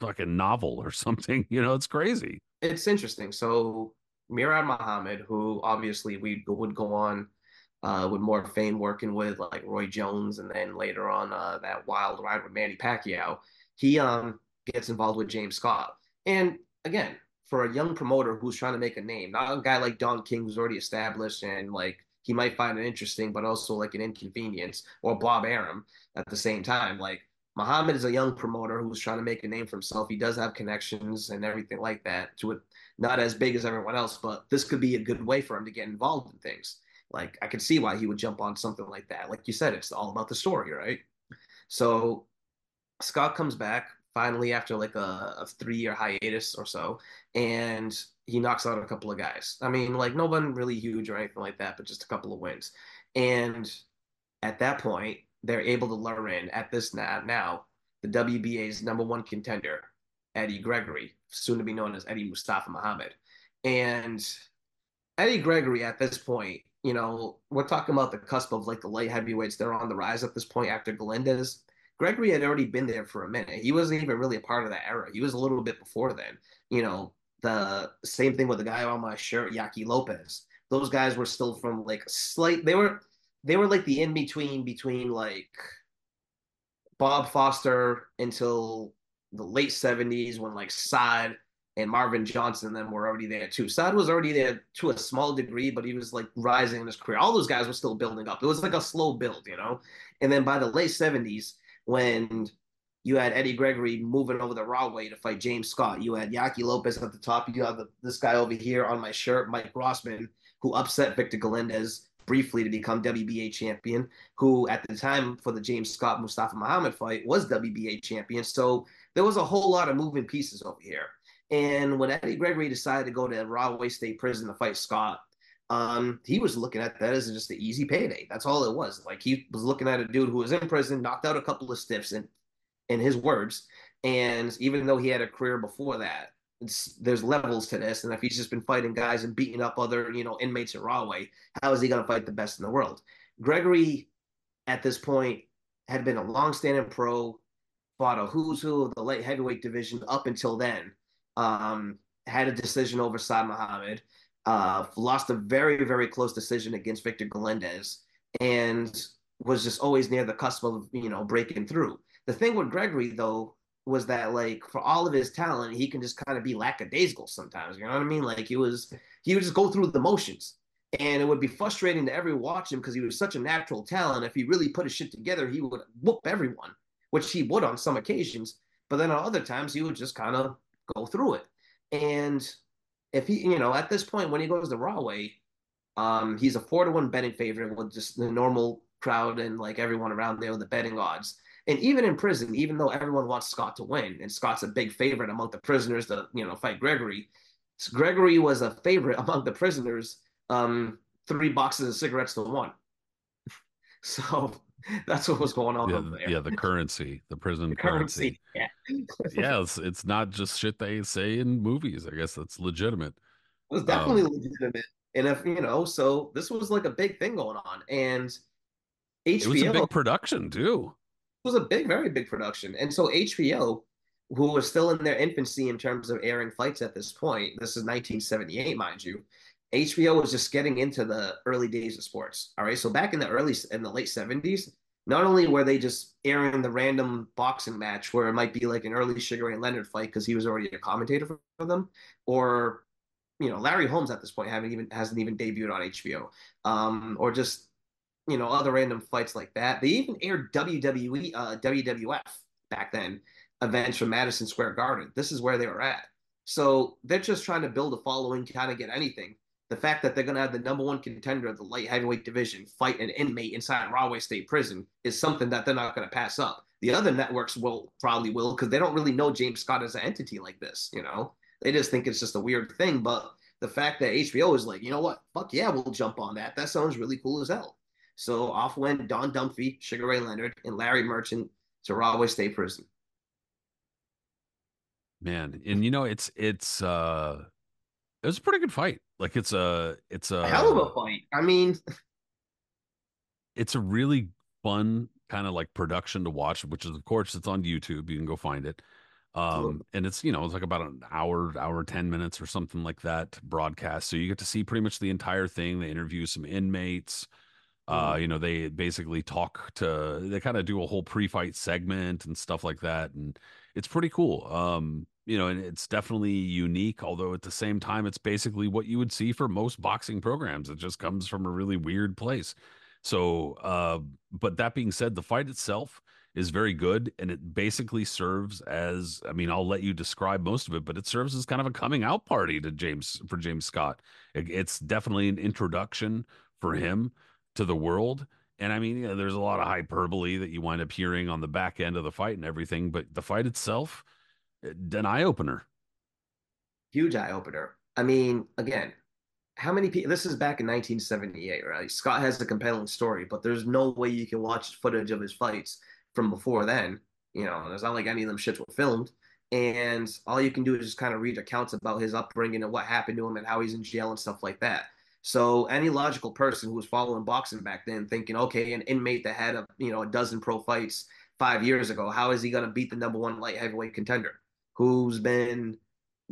fucking novel or something. You know, it's crazy. It's interesting. So Murad Muhammad, who obviously we would go on uh, with more fame working with like Roy Jones, and then later on uh, that wild ride with Manny Pacquiao, he um, gets involved with James Scott. And again, for a young promoter who's trying to make a name, not a guy like Don King who's already established and like, he might find it interesting, but also like an inconvenience, or Bob Arum at the same time. Like Muhammad is a young promoter who's trying to make a name for himself. He does have connections and everything like that to it, not as big as everyone else, but this could be a good way for him to get involved in things. Like I could see why he would jump on something like that. Like you said, it's all about the story, right? So Scott comes back finally after like a, a three year hiatus or so. And he knocks out a couple of guys. I mean, like, no one really huge or anything like that, but just a couple of wins. And at that point, they're able to lure in, at this now, now the W B A's number one contender, Eddie Gregory, soon to be known as Eddie Mustafa Muhammad. And Eddie Gregory, at this point, you know, we're talking about the cusp of, like, the light heavyweights. They're on the rise at this point after Galíndez. Gregory had already been there for a minute. He wasn't even really a part of that era. He was a little bit before then, you know. The same thing with the guy on my shirt, Yaqui Lopez. Those guys were still from like slight. They were, they were like the in between between like Bob Foster until the late seventies when like Saad and Marvin Johnson and them were already there too. Saad was already there to a small degree, but he was like rising in his career. All those guys were still building up. It was like a slow build, you know. And then by the late seventies, when you had Eddie Gregory moving over the Rahway to fight James Scott. You had Yaqui Lopez at the top. You have the, this guy over here on my shirt, Mike Rossman, who upset Víctor Galíndez briefly to become W B A champion, who at the time for the James Scott Mustafa Muhammad fight was W B A champion. So there was a whole lot of moving pieces over here. And when Eddie Gregory decided to go to Rahway State Prison to fight Scott, um, he was looking at that as just an easy payday. That's all it was. Like he was looking at a dude who was in prison, knocked out a couple of stiffs, and in his words. And even though he had a career before that, it's, there's levels to this. And if he's just been fighting guys and beating up other, you know, inmates at Rahway, how is he going to fight the best in the world? Gregory, at this point, had been a long-standing pro, fought a who's who of the light heavyweight division up until then, um, had a decision over Saad Muhammad, uh, lost a very, very close decision against Víctor Galíndez, and was just always near the cusp of, you know, breaking through. The thing with Gregory, though, was that, like, for all of his talent, he can just kind of be lackadaisical sometimes, you know what I mean? Like, he was, he would just go through the motions. And it would be frustrating to everyone watching because he was such a natural talent. If he really put his shit together, he would whoop everyone, which he would on some occasions. But then on other times, he would just kind of go through it. And if he, you know, at this point, when he goes to Rahway, um, he's a four to one betting favorite with just the normal crowd and like everyone around there with the betting odds. And even in prison, even though everyone wants Scott to win, and Scott's a big favorite among the prisoners to, you know, fight Gregory, Gregory was a favorite among the prisoners. Um, three boxes of cigarettes to one. So that's what was going on. Yeah, over there. Yeah, the currency, the prison the currency. currency. Yeah, yeah, it's, it's not just shit they say in movies. I guess that's legitimate. It was definitely um, legitimate, and if you know, so this was like a big thing going on, and H B O. It was a big production too. It was a big, very big production, and so H B O, who was still in their infancy in terms of airing fights at this point, this is nineteen seventy-eight, mind you. H B O was just getting into the early days of sports. All right. So back in the early in the late seventies, not only were they just airing the random boxing match where it might be like an early Sugar Ray Leonard fight because he was already a commentator for, for them, or you know, Larry Holmes at this point haven't even hasn't even debuted on H B O. Um, or just, you know, other random fights like that. They even aired W W E, uh, W W F back then, events from Madison Square Garden. This is where they were at. So they're just trying to build a following, kind of get anything. The fact that they're going to have the number one contender of the light heavyweight division fight an inmate inside Rahway State Prison is something that they're not going to pass up. The other networks will probably will because they don't really know James Scott as an entity like this. You know, they just think it's just a weird thing. But the fact that H B O is like, you know what, fuck yeah, we'll jump on that. That sounds really cool as hell. So off went Don Dunphy, Sugar Ray Leonard, and Larry Merchant to Rahway State Prison. Man, and you know it's it's uh, it was a pretty good fight. Like it's a, it's a, a hell of a fight. I mean, it's a really fun kind of like production to watch, which is, of course, it's on YouTube. You can go find it. Um, and it's, you know, it's like about an hour, hour, ten minutes or something like that broadcast. So you get to see pretty much the entire thing. They interview some inmates. Uh, mm-hmm. You know, they basically talk to, they kind of do a whole pre-fight segment and stuff like that. And it's pretty cool. Um, You know, and it's definitely unique, although at the same time, it's basically what you would see for most boxing programs. It just comes from a really weird place. So, uh, but that being said, the fight itself is very good, and it basically serves as, I mean, I'll let you describe most of it, but it serves as kind of a coming out party to James, for James Scott. It, it's definitely an introduction for him to the world. And I mean, you know, there's a lot of hyperbole that you wind up hearing on the back end of the fight and everything, but the fight itself, an eye-opener. Huge eye-opener. I mean, again, how many people... This is back in nineteen seventy-eight, right? Scott has a compelling story, but there's no way you can watch footage of his fights from before then. You know, it's not like any of them shits were filmed. And all you can do is just kind of read accounts about his upbringing and what happened to him and how he's in jail and stuff like that. So any logical person who was following boxing back then thinking, okay, an inmate that had, a you know, a dozen pro fights five years ago, how is he going to beat the number one light heavyweight contender? Who's been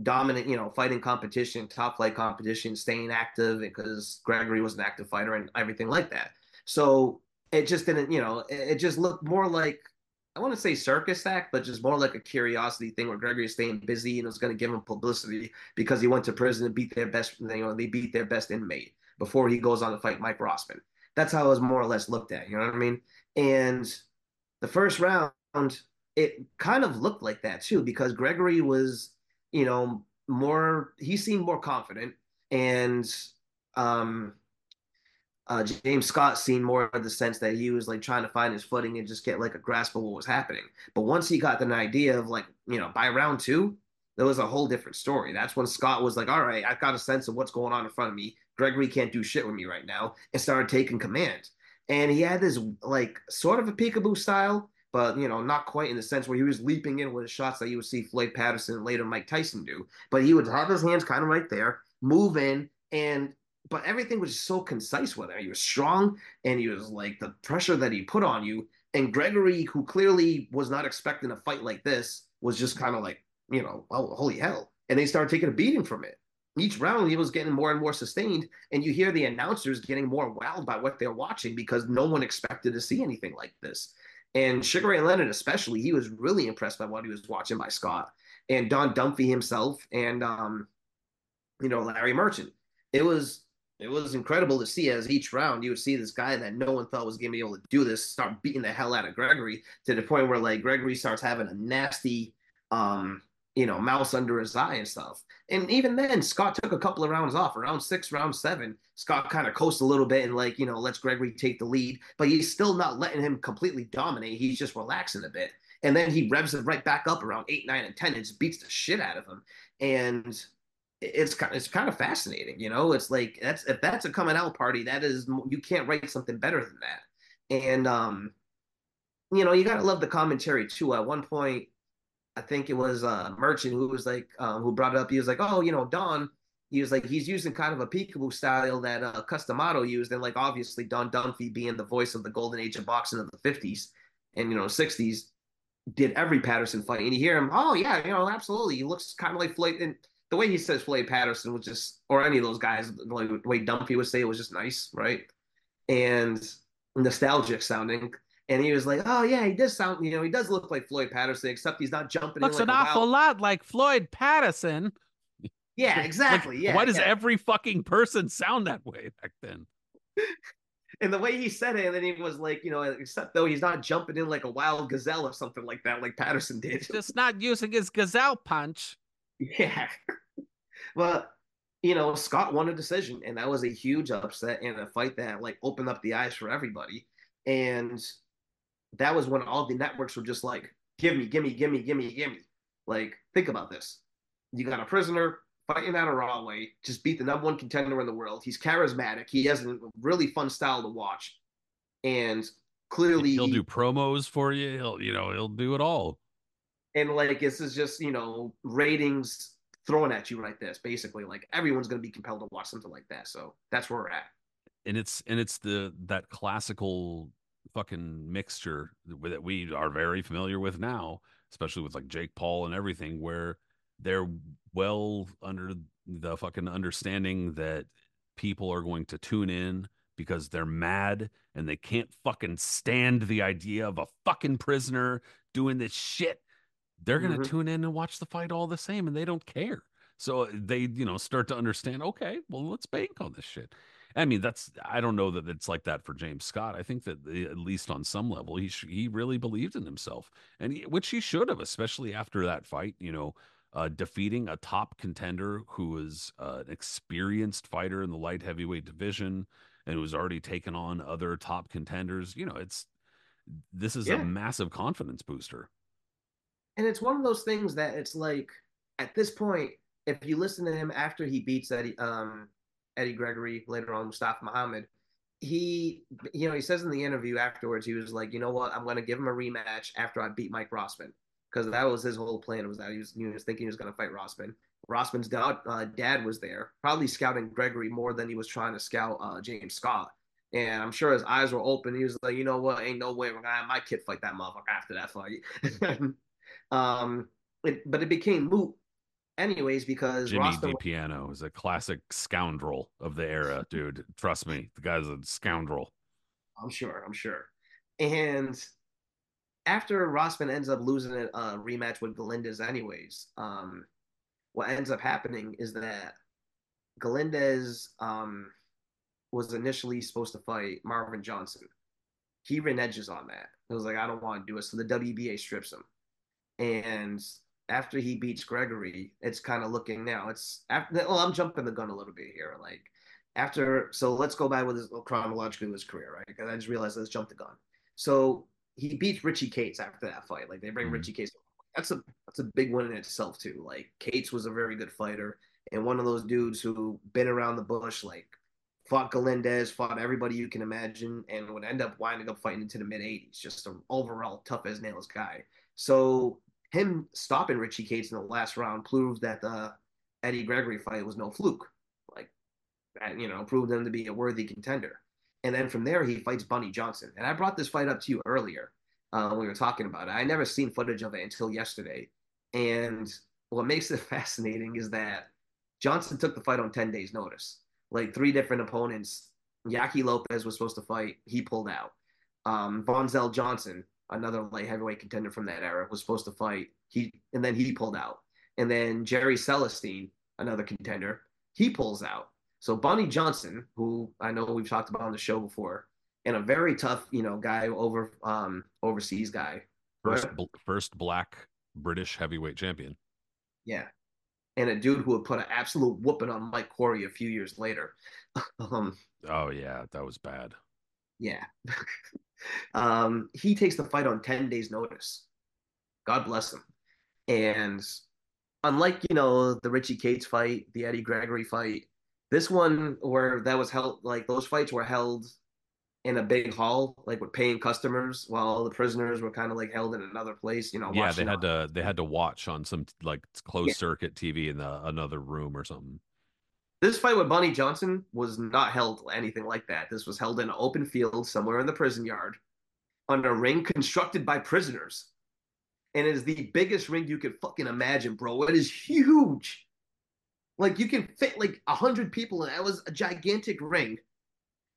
dominant, you know, fighting competition, top flight competition, staying active because Gregory was an active fighter and everything like that. So it just didn't, you know, it just looked more like, I want to say circus act, but just more like a curiosity thing where Gregory is staying busy and it was going to give him publicity because he went to prison and beat their best, you know, they beat their best inmate before he goes on to fight Mike Rossman. That's how it was more or less looked at, you know what I mean? And the first round, it kind of looked like that too, because Gregory was, you know, more, he seemed more confident, and um, uh, James Scott seemed more of the sense that he was like trying to find his footing and just get like a grasp of what was happening. But once he got an idea of like, you know, by round two, there was a whole different story. That's when Scott was like, all right, I've got a sense of what's going on in front of me. Gregory can't do shit with me right now, and started taking command. And he had this like sort of a peekaboo style, but, you know, not quite in the sense where he was leaping in with his shots that you would see Floyd Patterson and later Mike Tyson do. But he would have his hands kind of right there, move in, and but everything was just so concise with him. He was strong, and he was like the pressure that he put on you. And Gregory, who clearly was not expecting a fight like this, was just kind of like, you know, oh, holy hell. And they started taking a beating from it. Each round, he was getting more and more sustained, and you hear the announcers getting more wowed by what they're watching because no one expected to see anything like this. And Sugar Ray Leonard especially, he was really impressed by what he was watching by Scott. And Don Dunphy himself and, um, you know, Larry Merchant. It was it was incredible to see as each round you would see this guy that no one thought was going to be able to do this start beating the hell out of Gregory to the point where, like, Gregory starts having a nasty um, – you know, mouse under his eye and stuff. And even then, Scott took a couple of rounds off. Around six, round seven, Scott kind of coasts a little bit and, like, you know, lets Gregory take the lead. But he's still not letting him completely dominate. He's just relaxing a bit. And then he revs it right back up around eight, nine, and ten and just beats the shit out of him. And it's kind of, it's kind of fascinating, you know? It's like, that's if that's a coming out party, that is, you can't write something better than that. And, um, you know, you got to love the commentary, too. At one point, I think it was uh, Merchant who was like, um, who brought it up. He was like, oh, you know, Don, he was like, he's using kind of a peekaboo style that uh, Customato used. And, like, obviously Don Dunphy, being the voice of the golden age of boxing of the fifties and, you know, sixties, did every Patterson fight. And you hear him, oh, yeah, you know, absolutely. He looks kind of like Floyd. And the way he says Floyd Patterson was just, or any of those guys, like the way Dunphy would say it was just nice, right? And nostalgic sounding. And he was like, oh, yeah, he does sound, you know, he does look like Floyd Patterson, except he's not jumping. Looks in like an awful wild... lot like Floyd Patterson. Yeah, exactly. Like, yeah, why does yeah. every fucking person sound that way back then? And the way he said it, and then he was like, you know, except though he's not jumping in like a wild gazelle or something like that, like Patterson did. He's just not using his gazelle punch. Yeah. Well, you know, Scott won a decision, and that was a huge upset and a fight that, like, opened up the eyes for everybody. And that was when all the networks were just like, gimme, gimme, gimme, gimme, gimme. Like, think about this. You got a prisoner fighting out of Rahway, just beat the number one contender in the world. He's charismatic. He has a really fun style to watch. And clearly... He'll do promos for you. He'll, you know, he'll do it all. And, like, this is just, you know, ratings thrown at you like this, basically. Like, everyone's going to be compelled to watch something like that. So that's where we're at. And it's, and it's the that classical... fucking mixture that we are very familiar with now, especially with, like, Jake Paul and everything, where they're well under the fucking understanding that people are going to tune in because they're mad and they can't fucking stand the idea of a fucking prisoner doing this shit. They're going to mm-hmm. tune in and watch the fight all the same, and they don't care. So they, you know, start to understand, okay, well, let's bank on this shit. I mean, that's, I don't know that it's like that for James Scott. I think that, at least on some level, he he really believed in himself, and he, which he should have, especially after that fight, you know, uh, defeating a top contender who was uh, an experienced fighter in the light heavyweight division and was already taken on other top contenders. You know, it's, this is yeah. a massive confidence booster. And it's one of those things that it's like, at this point, if you listen to him after he beats Eddie, um, Eddie Gregory, later on Mustafa Muhammad, he, you know, he says in the interview afterwards, he was like, you know what, I'm going to give him a rematch after I beat Mike Rossman, because that was his whole plan, was that he was, he was thinking he was going to fight Rossman. Rossman's dad, uh, dad was there, probably scouting Gregory more than he was trying to scout uh, James Scott. And I'm sure his eyes were open. He was like, you know what, ain't no way we're going to have my kid fight that motherfucker after that fight. um, it, but it became moot. Anyways, because Jimmy DiPiano was... is a classic scoundrel of the era, dude. Trust me, the guy's a scoundrel. I'm sure, I'm sure. And after Rossman ends up losing a uh, rematch with Galíndez anyways, um, what ends up happening is that Galíndez um, was initially supposed to fight Marvin Johnson. He reneged on that. He was like, I don't want to do it. So the W B A strips him. And... after he beats Gregory, it's kind of looking now. It's after. Well, I'm jumping the gun a little bit here. Like after, so let's go by with his chronologically his career, right? Because I just realized let's jump the gun. So he beats Richie Cates after that fight. Like they bring mm-hmm. Richie Cates. That's a that's a big one in itself too. Like Cates was a very good fighter and one of those dudes who been around the bush, like fought Galíndez, fought everybody you can imagine, and would end up winding up fighting into the mid eighties. Just an overall tough-as-nails guy. So him stopping Richie Cates in the last round proved that the Eddie Gregory fight was no fluke. Like, that, you know, proved him to be a worthy contender. And then from there, he fights Bunny Johnson. And I brought this fight up to you earlier uh, when we were talking about it. I never seen footage of it until yesterday. And what makes it fascinating is that Johnson took the fight on ten days' notice. Like, three different opponents. Yaqui Lopez was supposed to fight. He pulled out. Um, Vonzel Johnson, another light heavyweight contender from that era, was supposed to fight. He And then he pulled out. And then Jerry Celestine, another contender, he pulls out. So Bunny Johnson, who I know we've talked about on the show before, and a very tough, you know, guy over um, overseas guy. First, bl- first black British heavyweight champion. Yeah. And a dude who would put an absolute whooping on Mike Corey a few years later. um, oh, yeah, that was bad. Yeah. um, he takes the fight on ten days' notice. God bless him. And unlike, you know, the Richie Cates fight, the Eddie Gregory fight, this one where that was held, like those fights were held in a big hall, like with paying customers, while all the prisoners were kind of like held in another place, you know. Yeah, they had on. to they had to watch on some like closed yeah. circuit T V in the, another room or something. This fight with Bunny Johnson was not held anything like that. This was held in an open field somewhere in the prison yard on a ring constructed by prisoners. And it is the biggest ring you could fucking imagine, bro. It is huge. Like, you can fit like a hundred people in. That was a gigantic ring.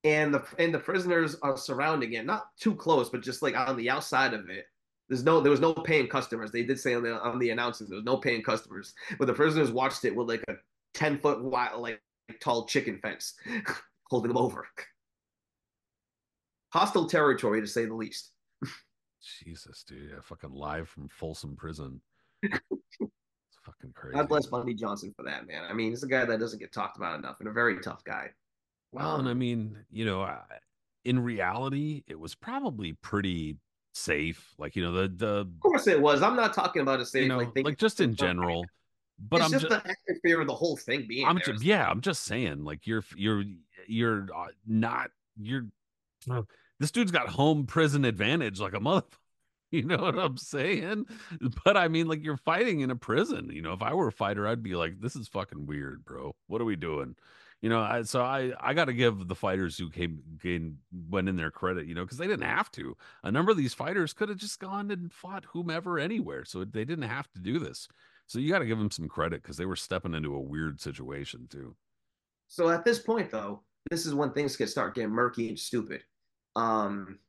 And the and the prisoners are surrounding it, not too close, but just like on the outside of it. There's no there was no paying customers. They did say on the on the announcements there was no paying customers, but the prisoners watched it with like a ten foot wide like tall chicken fence holding them over. Hostile territory, to say the least. Jesus, dude, yeah, fucking live from Folsom Prison. It's fucking crazy. God bless Bundy Johnson for that, man. I mean, he's a guy that doesn't get talked about enough, and a very tough guy. Well, and I mean, you know, in reality, it was probably pretty safe. Like, you know, the the of course it was. I'm not talking about a safe, you know, like, like just in general. But it's I'm just, just the atmosphere of the whole thing being. I'm there. Just, yeah, I'm just saying, like you're you're you're not you're. Uh, this dude's got home prison advantage like a motherfucker. You know what I'm saying? But I mean, like, you're fighting in a prison. You know, if I were a fighter, I'd be like, this is fucking weird, bro. What are we doing? You know, I, so I, I got to give the fighters who came, came went in their credit, you know, because they didn't have to. A number of these fighters could have just gone and fought whomever anywhere. So they didn't have to do this. So you got to give them some credit because they were stepping into a weird situation too. So at this point, though, this is when things can start getting murky and stupid. Um,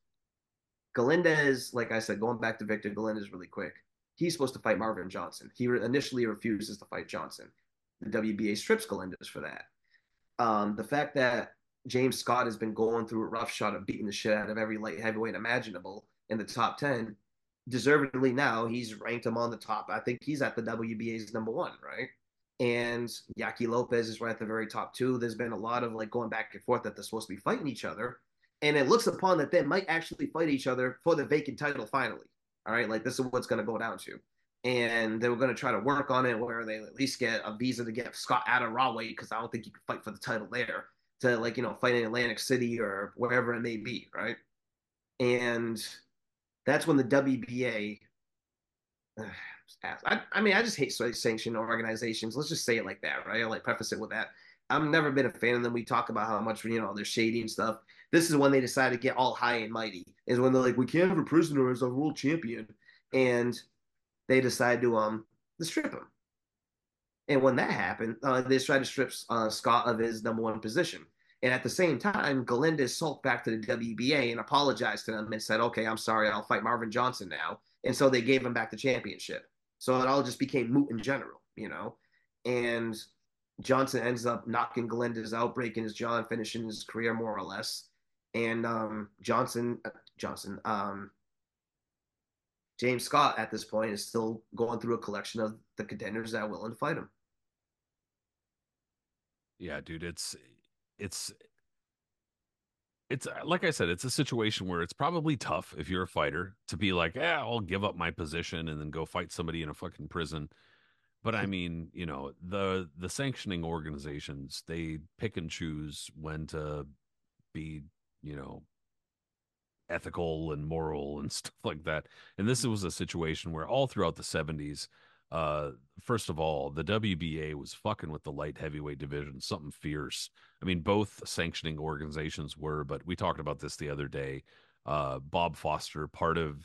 Galíndez, like I said, going back to Víctor Galíndez really quick, he's supposed to fight Marvin Johnson. He re- initially refuses to fight Johnson. The W B A strips Galíndez for that. Um, the fact that James Scott has been going through a rough shot of beating the shit out of every light heavyweight imaginable in the top ten, deservedly now, he's ranked him on the top. I think he's at the W B A's number one, right? And Yaqui Lopez is right at the very top too. There's been a lot of like going back and forth that they're supposed to be fighting each other. And it looks upon that they might actually fight each other for the vacant title finally. All right, like this is what's going to go down to. And they were going to try to work on it where they at least get a visa to get Scott out of Rahway, because I don't think you can fight for the title there, to like, you know, fight in Atlantic City or wherever it may be, right? And that's when the W B A, uh, I, I mean, I just hate sanctioned organizations. Let's just say it like that, right? I'll like preface it with that. I've never been a fan of them. We talk about how much, you know, they're shady and stuff. This is when they decide to get all high and mighty, is when they're like, we can't have a prisoner as a world champion. And they decide to um to strip him. And when that happened, uh, they tried to strip uh, Scott of his number one position. And at the same time, Galíndez sulked back to the W B A and apologized to them and said, okay, I'm sorry, I'll fight Marvin Johnson now. And so they gave him back the championship. So it all just became moot in general, you know. And Johnson ends up knocking Galíndez out, breaking his jaw, finishing his career more or less. And um, Johnson, uh, Johnson, um, James Scott at this point is still going through a collection of the contenders that are willing to fight him. Yeah, dude, it's it's it's like I said, it's a situation where it's probably tough if you're a fighter to be like, yeah, I'll give up my position and then go fight somebody in a fucking prison. But I mean, you know, the the sanctioning organizations, they pick and choose when to be, you know, ethical and moral and stuff like that. And this was a situation where all throughout the seventies, uh, first of all, the W B A was fucking with the light heavyweight division, something fierce. I mean, both sanctioning organizations were, but we talked about this the other day. Uh, Bob Foster, part of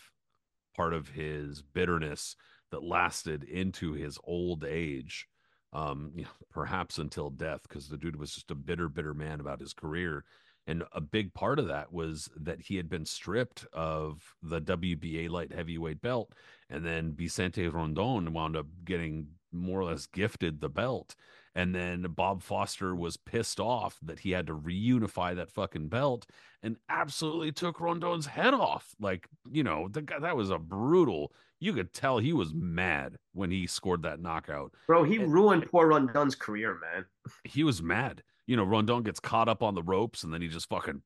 part of his bitterness that lasted into his old age, um, you know, perhaps until death, because the dude was just a bitter, bitter man about his career. And a big part of that was that he had been stripped of the W B A light heavyweight belt, and then Vicente Rondon wound up getting more or less gifted the belt. And then Bob Foster was pissed off that he had to reunify that fucking belt and absolutely took Rondon's head off. Like, you know, the guy, that was a brutal, you could tell he was mad when he scored that knockout. Bro, he and, ruined poor Rondon's career, man. He was mad. You know, Rondon gets caught up on the ropes and then he just fucking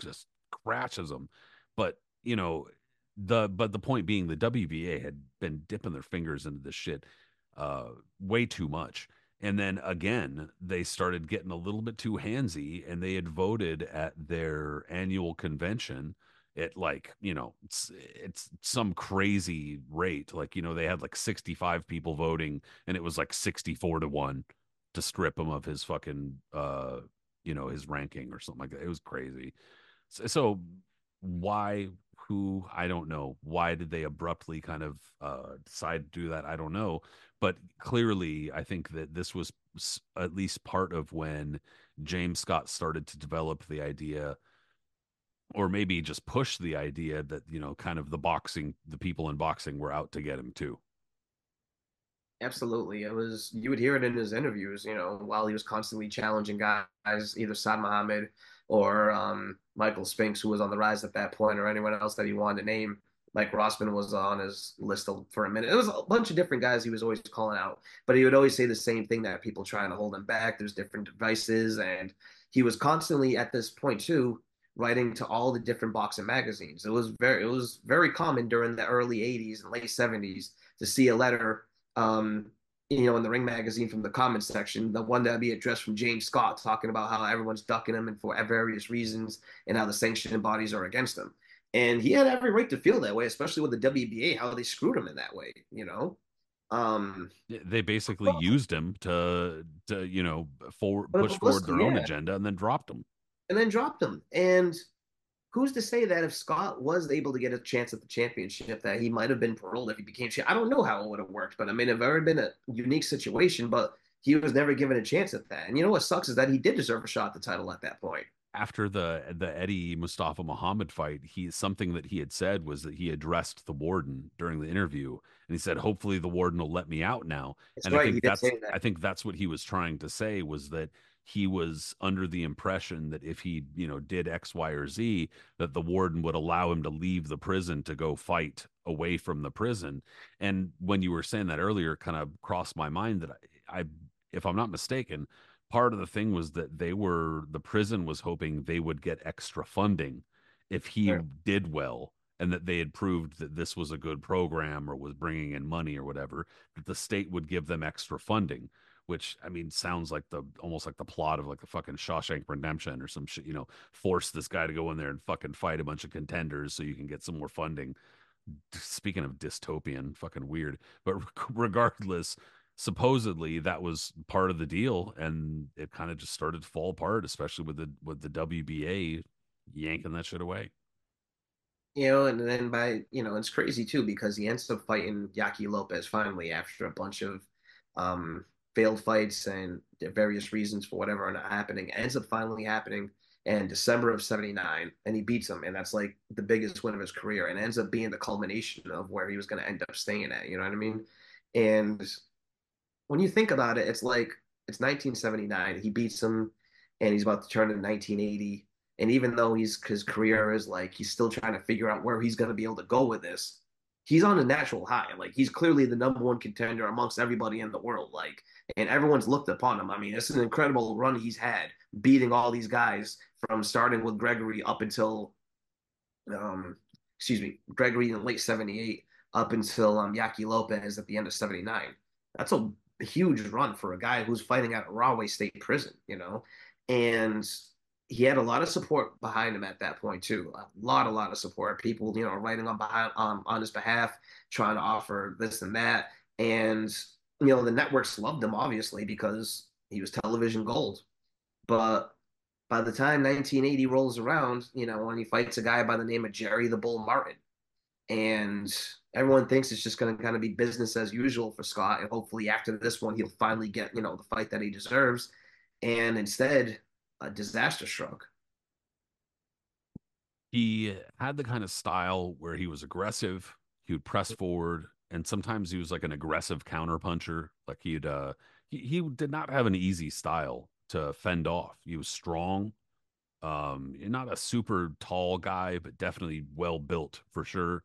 just crashes him. But, you know, the but the point being, the W B A had been dipping their fingers into this shit uh, way too much. And then again, they started getting a little bit too handsy, and they had voted at their annual convention at like, you know, it's, it's some crazy rate. Like, you know, they had like sixty-five people voting, and it was like sixty-four to one to strip him of his fucking, uh, you know, his ranking or something like that. It was crazy. So, so why, who, I don't know. Why did they abruptly kind of uh, decide to do that? I don't know. But clearly, I think that this was at least part of when James Scott started to develop the idea, or maybe just push the idea that, you know, kind of the boxing, the people in boxing were out to get him too. Absolutely. It was, you would hear it in his interviews, you know, while he was constantly challenging guys, either Saad Muhammad or um, Michael Spinks, who was on the rise at that point, or anyone else that he wanted to name. Mike Rossman was on his list for a minute. It was a bunch of different guys he was always calling out, but he would always say the same thing, that people trying to hold him back. There's different devices. And he was constantly at this point too, writing to all the different boxing magazines. It was very, it was very common during the early eighties and late seventies to see a letter, um, you know, in the Ring magazine from the comments section, the one that would be addressed from James Scott, talking about how everyone's ducking him and for various reasons and how the sanctioning bodies are against him. And he had every right to feel that way, especially with the W B A, how they screwed him in that way, you know? Um, they basically well, used him to, to you know, for, push forward their yeah. own agenda and then dropped him. And then dropped him. And who's to say that if Scott was able to get a chance at the championship, that he might have been paroled if he became champ? I don't know how it would have worked, but I mean, it would have been a unique situation, but he was never given a chance at that. And you know what sucks is that he did deserve a shot at the title at that point. After the the Eddie Mustafa Muhammad fight, he something that he had said was that he addressed the warden during the interview, and he said, "Hopefully, the warden will let me out now." That's and right, I think he did that's say that. I think that's what he was trying to say, was that he was under the impression that if he, you know, did X, Y, or Z, that the warden would allow him to leave the prison to go fight away from the prison. And when you were saying that earlier, it kind of crossed my mind that I, I if I'm not mistaken, part of the thing was that they were, the prison was hoping they would get extra funding if he sure. did well, and that they had proved that this was a good program or was bringing in money or whatever, that the state would give them extra funding, which, I mean, sounds like the, almost like the plot of like the fucking Shawshank Redemption or some shit, you know, force this guy to go in there and fucking fight a bunch of contenders so you can get some more funding. Speaking of dystopian, fucking weird, but regardless, supposedly that was part of the deal, and it kind of just started to fall apart, especially with the with the W B A yanking that shit away. You know, and then by, you know, it's crazy too, because he ends up fighting Yaqui Lopez finally after a bunch of um, failed fights and various reasons for whatever are not happening. It ends up finally happening in December of seventy-nine, and he beats him, and that's like the biggest win of his career, and it ends up being the culmination of where he was going to end up staying at, you know what I mean? And when you think about it, it's like, it's nineteen seventy-nine. He beats him, and he's about to turn into nineteen eighty. And even though he's, his career is like, he's still trying to figure out where he's going to be able to go with this, he's on a natural high. Like, he's clearly the number one contender amongst everybody in the world. Like, and everyone's looked upon him. I mean, it's an incredible run he's had, beating all these guys from starting with Gregory up until, um, excuse me, Gregory in late seventy-eight up until um, Yaqui Lopez at the end of seventy-nine. that's a huge run for a guy who's fighting out of Rahway State Prison, you know? And he had a lot of support behind him at that point too. A lot, a lot of support. People, you know, writing on behind um, on his behalf, trying to offer this and that. And, you know, the networks loved him, obviously, because he was television gold. But by the time nineteen eighty rolls around, you know, when he fights a guy by the name of Jerry the Bull Martin, and everyone thinks it's just going to kind of be business as usual for Scott, and hopefully after this one he'll finally get, you know, the fight that he deserves. And instead, a disaster struck. He had the kind of style where he was aggressive. He would press forward, and sometimes he was like an aggressive counterpuncher. Like he'd, uh, he he did not have an easy style to fend off. He was strong. Um, not a super tall guy, but definitely well built for sure.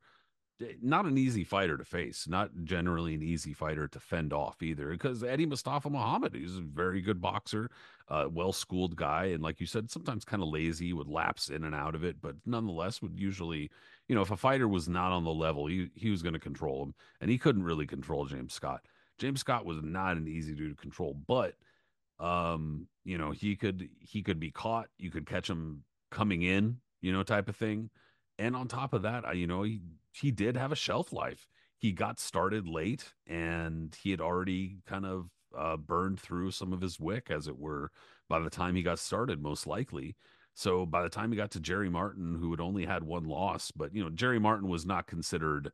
Not an easy fighter to face. Not generally an easy fighter to fend off either, because Eddie Mustafa Muhammad, he's a very good boxer, uh, well-schooled guy, and like you said, sometimes kind of lazy, would lapse in and out of it, but nonetheless would usually, you know, if a fighter was not on the level, he, he was going to control him, and he couldn't really control James Scott. James Scott was not an easy dude to control, but um, you know, he could he could be caught. You could catch him coming in, you know, type of thing. And on top of that, you know, he, he did have a shelf life. He got started late, and he had already kind of uh, burned through some of his wick, as it were, by the time he got started, most likely. So by the time he got to Jerry Martin, who had only had one loss, but, you know, Jerry Martin was not considered,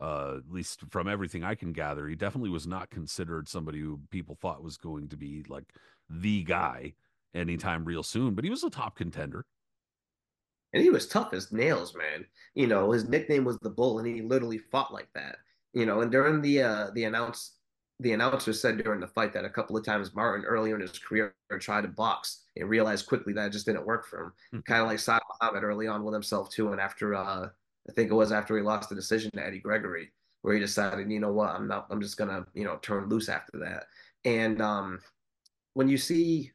uh, at least from everything I can gather, he definitely was not considered somebody who people thought was going to be like the guy anytime real soon, but he was a top contender. And he was tough as nails, man. You know, his nickname was the Bull, and he literally fought like that. You know, and during the uh, the announce the announcer said during the fight that a couple of times Martin earlier in his career tried to box and realized quickly that it just didn't work for him. Mm-hmm. Kind of like Saad Muhammad early on with himself too, and after uh, I think it was after he lost the decision to Eddie Gregory, where he decided, you know what, I'm not, I'm just gonna, you know, turn loose after that. And um, when you see.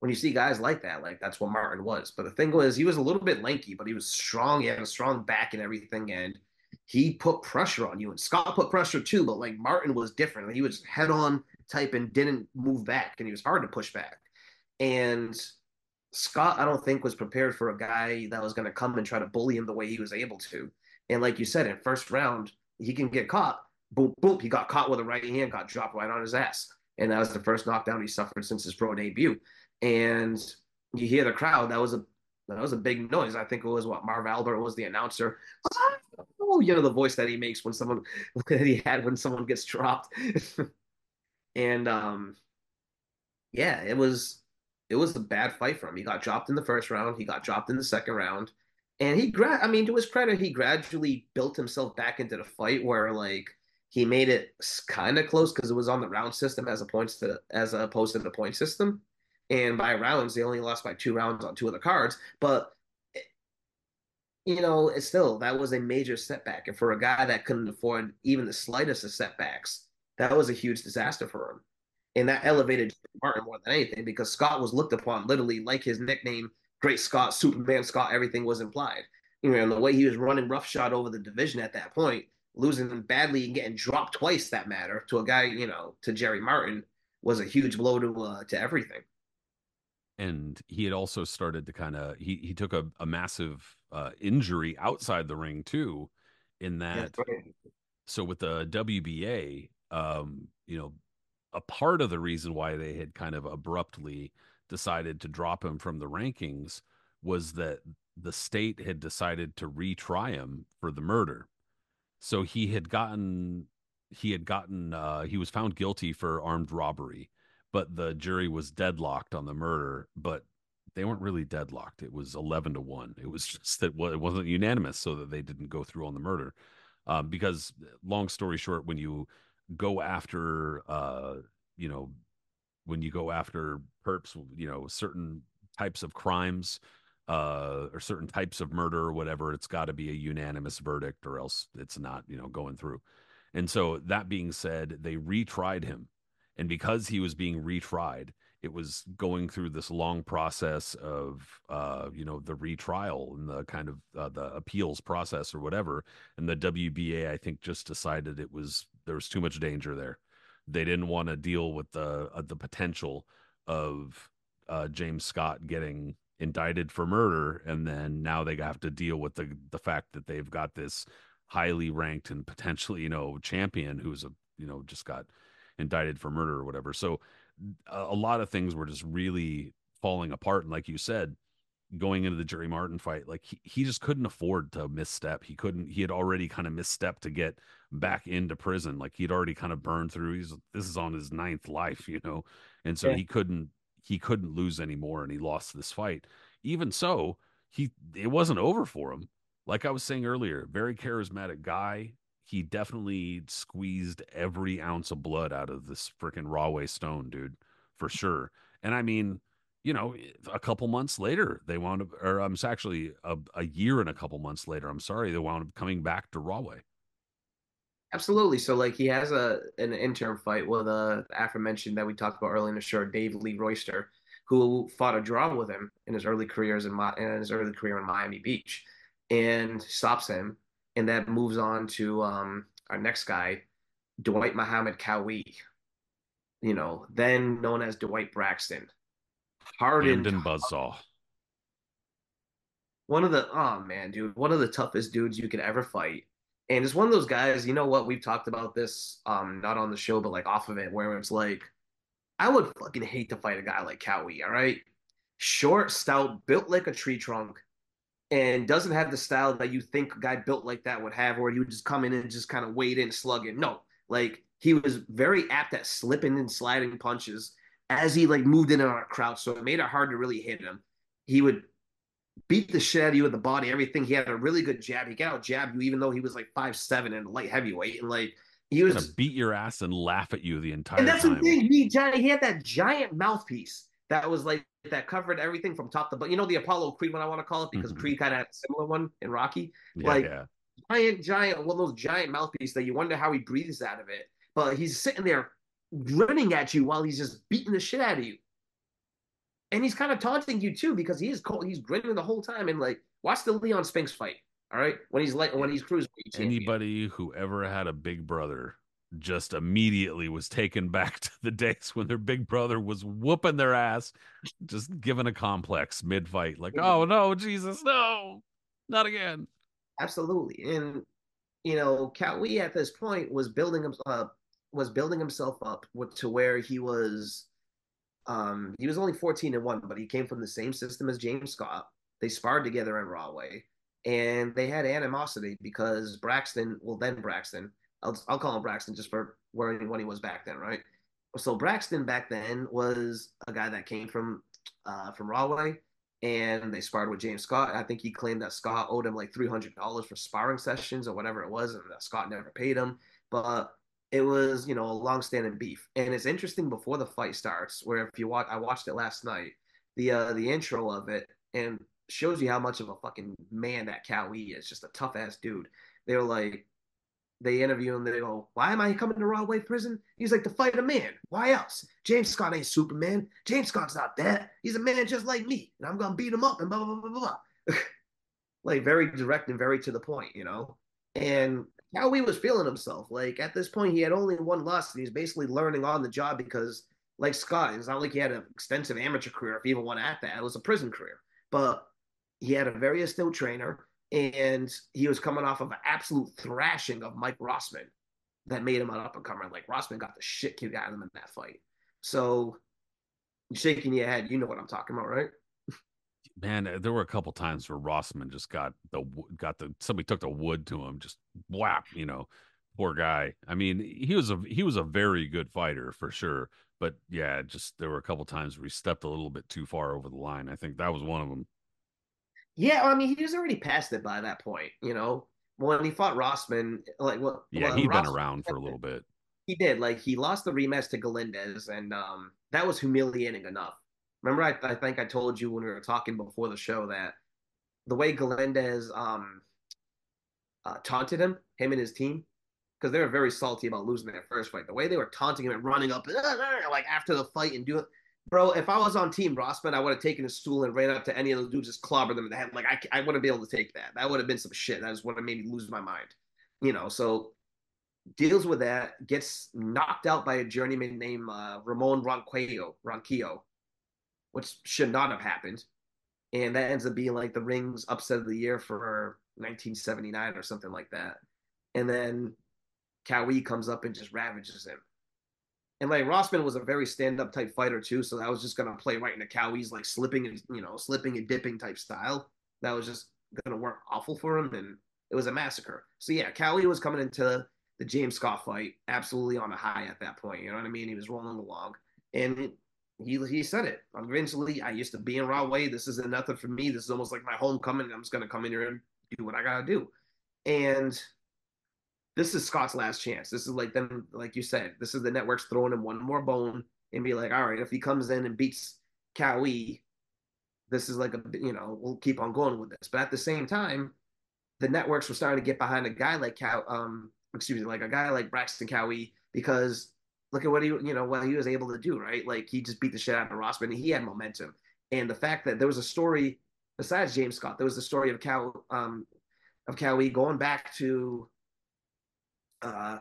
When you see guys like that, like that's what Martin was. But the thing was, he was a little bit lanky, but he was strong. He had a strong back and everything. And he put pressure on you. And Scott put pressure too, but like Martin was different. He was head on type and didn't move back. And he was hard to push back. And Scott, I don't think, was prepared for a guy that was going to come and try to bully him the way he was able to. And like you said, in first round, he can get caught. Boom, boom. He got caught with a right hand, got dropped right on his ass. And that was the first knockdown he suffered since his pro debut. And you hear the crowd. That was a that was a big noise. I think it was what Marv Albert was the announcer. Oh, you know the voice that he makes when someone that he had when someone gets dropped. And um, yeah, it was it was a bad fight for him. He got dropped in the first round. He got dropped in the second round. And he gra- I mean, to his credit, he gradually built himself back into the fight where like he made it kind of close because it was on the round system as a points to as opposed to the point system. And by rounds, they only lost by two rounds on two of the cards. But, you know, it's still, that was a major setback. And for a guy that couldn't afford even the slightest of setbacks, that was a huge disaster for him. And that elevated Martin more than anything because Scott was looked upon literally like his nickname, Great Scott, Superman Scott, everything was implied. You know, and the way he was running roughshod over the division at that point, losing him badly and getting dropped twice, that matter, to a guy, you know, to Jerry Martin, was a huge blow to uh, to everything. And he had also started to kind of, he he took a, a massive uh, injury outside the ring too, in that, right. So with the W B A, um, you know, a part of the reason why they had kind of abruptly decided to drop him from the rankings was that the state had decided to retry him for the murder. So he had gotten, he had gotten, uh, he was found guilty for armed robbery. But the jury was deadlocked on the murder, but they weren't really deadlocked. It was eleven to one. It was just that it wasn't unanimous, so that they didn't go through on the murder. Um, because long story short, when you go after, uh, you know, when you go after perps, you know, certain types of crimes uh, or certain types of murder or whatever, it's got to be a unanimous verdict or else it's not, you know, going through. And so that being said, they retried him. And because he was being retried, it was going through this long process of, uh, you know, the retrial and the kind of uh, the appeals process or whatever. And the W B A, I think, just decided it was there was too much danger there. they didn't want to deal with the uh, the potential of uh, James Scott getting indicted for murder, and then now they have to deal with the the fact that they've got this highly ranked and potentially, you know, champion who's a, you know, just got indicted for murder or whatever. So a, a lot of things were just really falling apart, and like you said, going into the Jerry Martin fight, like he, he just couldn't afford to misstep. He couldn't, he had already kind of misstepped to get back into prison. Like he'd already kind of burned through. He's, this is on his ninth life, you know? And so yeah. he couldn't, he couldn't lose anymore. And he lost this fight. Even so, he, it wasn't over for him. Like I was saying earlier, very charismatic guy. He definitely squeezed every ounce of blood out of this freaking Rahway Stone, dude, for sure. And I mean, you know, a couple months later, they wound up, or um, it's actually a, a year and a couple months later, I'm sorry, they wound up coming back to Rahway. Absolutely. So, like, he has a an interim fight with uh, the aforementioned that we talked about earlier in the show, Dave Lee Royster, who fought a draw with him in his early careers in, in his early career in Miami Beach, and stops him, and that moves on to um, our next guy, Dwight Muhammad Qawi, you know, then known as Dwight Braxton. Hardened and Buzzsaw. One of the, oh man, dude, one of the toughest dudes you could ever fight. And it's one of those guys, you know what, we've talked about this, um, not on the show, but like off of it, where it's like, I would fucking hate to fight a guy like Qawi, all right? Short, stout, built like a tree trunk, and doesn't have the style that you think a guy built like that would have, where you would just come in and just kind of wade in, slug it. No, like he was very apt at slipping and sliding punches as he like moved in on our crowd, so it made it hard to really hit him. He would beat the shit out of you with the body, everything. He had a really good jab. He could out jab you, even though he was like five seven and light heavyweight, and like he was gonna beat your ass and laugh at you the entire and that's time. The thing. He, he had that giant mouthpiece that was like that covered everything from top to bottom. You know, the Apollo Creed one I want to call it, because mm-hmm. Creed kind of had a similar one in Rocky. Yeah, like yeah. giant, giant, one of those giant mouthpieces that you wonder how he breathes out of it. But he's sitting there grinning at you while he's just beating the shit out of you, and he's kind of taunting you too, because he is cold. He's grinning the whole time. And like, watch the Leon Spinks fight, all right, when he's like when he's cruising. Anybody who ever had a big brother just immediately was taken back to the days when their big brother was whooping their ass, just giving a complex mid fight, like, oh no, Jesus, no, not again. Absolutely. And you know, Qawi at this point was building himself up. was building himself up with, to where he was um he was only fourteen and one, but he came from the same system as James Scott. They sparred together in Rahway, and they had animosity because Braxton, well then Braxton, I'll, I'll call him Braxton just for where when he was back then, right? So Braxton back then was a guy that came from uh from Rahway, and they sparred with James Scott. I think he claimed that Scott owed him like three hundred dollars for sparring sessions or whatever it was, and that Scott never paid him. But it was, you know, a long-standing beef. And it's interesting before the fight starts, where if you watch, I watched it last night, the uh, the intro of it, and shows you how much of a fucking man that Qawi is, just a tough-ass dude. They were like, they interview him, they go, why am I coming to Rahway Prison? He's like, to fight a man. Why else? James Scott ain't Superman. James Scott's not that. He's a man just like me, and I'm going to beat him up and blah, blah, blah, blah, blah. Like, very direct and very to the point, you know? And Qawi was feeling himself. Like, at this point, he had only one loss, and he's basically learning on the job, because, like Scott, it's not like he had an extensive amateur career, if he even went at that. It was a prison career. But he had a very astute trainer, and he was coming off of an absolute thrashing of Mike Rossman that made him an up-and-comer. Like, Rossman got the shit kicked out of him in that fight. So, shaking your head, you know what I'm talking about, right? Man, there were a couple times where Rossman just got the got the somebody took the wood to him, just whap, you know, poor guy. I mean, he was a he was a very good fighter for sure, but yeah, just there were a couple times where he stepped a little bit too far over the line. I think that was one of them. Yeah, I mean, he was already past it by that point, you know. When he fought Rossman, like what? Yeah, he'd Rossman, been around for a little bit. He did. Like, he lost the rematch to Galíndez, and um, that was humiliating enough. Remember, I, I think I told you when we were talking before the show that the way Galíndez um, uh, taunted him, him and his team, because they were very salty about losing their first fight. The way they were taunting him and running up, like, after the fight and doing, bro, if I was on Team Rossman, I would have taken a stool and ran up to any of those dudes, just clobbered them in the head. Like, I, I wouldn't be able to take that. That would have been some shit. That is what made me lose my mind. You know, so deals with that, gets knocked out by a journeyman named uh, Ramon Ronquillo, Ronquillo, which should not have happened. And that ends up being like the Ring's upset of the year for nineteen seventy-nine or something like that. And then Qawi comes up and just ravages him. And like Rossman was a very stand-up type fighter too, so that was just gonna play right into Qawi's like slipping and you know slipping and dipping type style. That was just gonna work awful for him, and it was a massacre. So yeah, Qawi was coming into the James Scott fight absolutely on a high at that point. You know what I mean? He was rolling along, and it, he he said it. Eventually, I used to be in Rahway. This isn't nothing for me. This is almost like my homecoming. I'm just gonna come in here and do what I gotta do, and. This is Scott's last chance. This is like them, like you said, this is the network's throwing him one more bone and be like, all right, if he comes in and beats Qawi, this is like a, you know, we'll keep on going with this. But at the same time, the networks were starting to get behind a guy like Cow, um, excuse me, like a guy like Braxton Qawi, because look at what he, you know, what he was able to do, right? Like he just beat the shit out of Rossman, and he had momentum. And the fact that there was a story besides James Scott, there was a story of Cow, um, of Qawi going back to. Uh,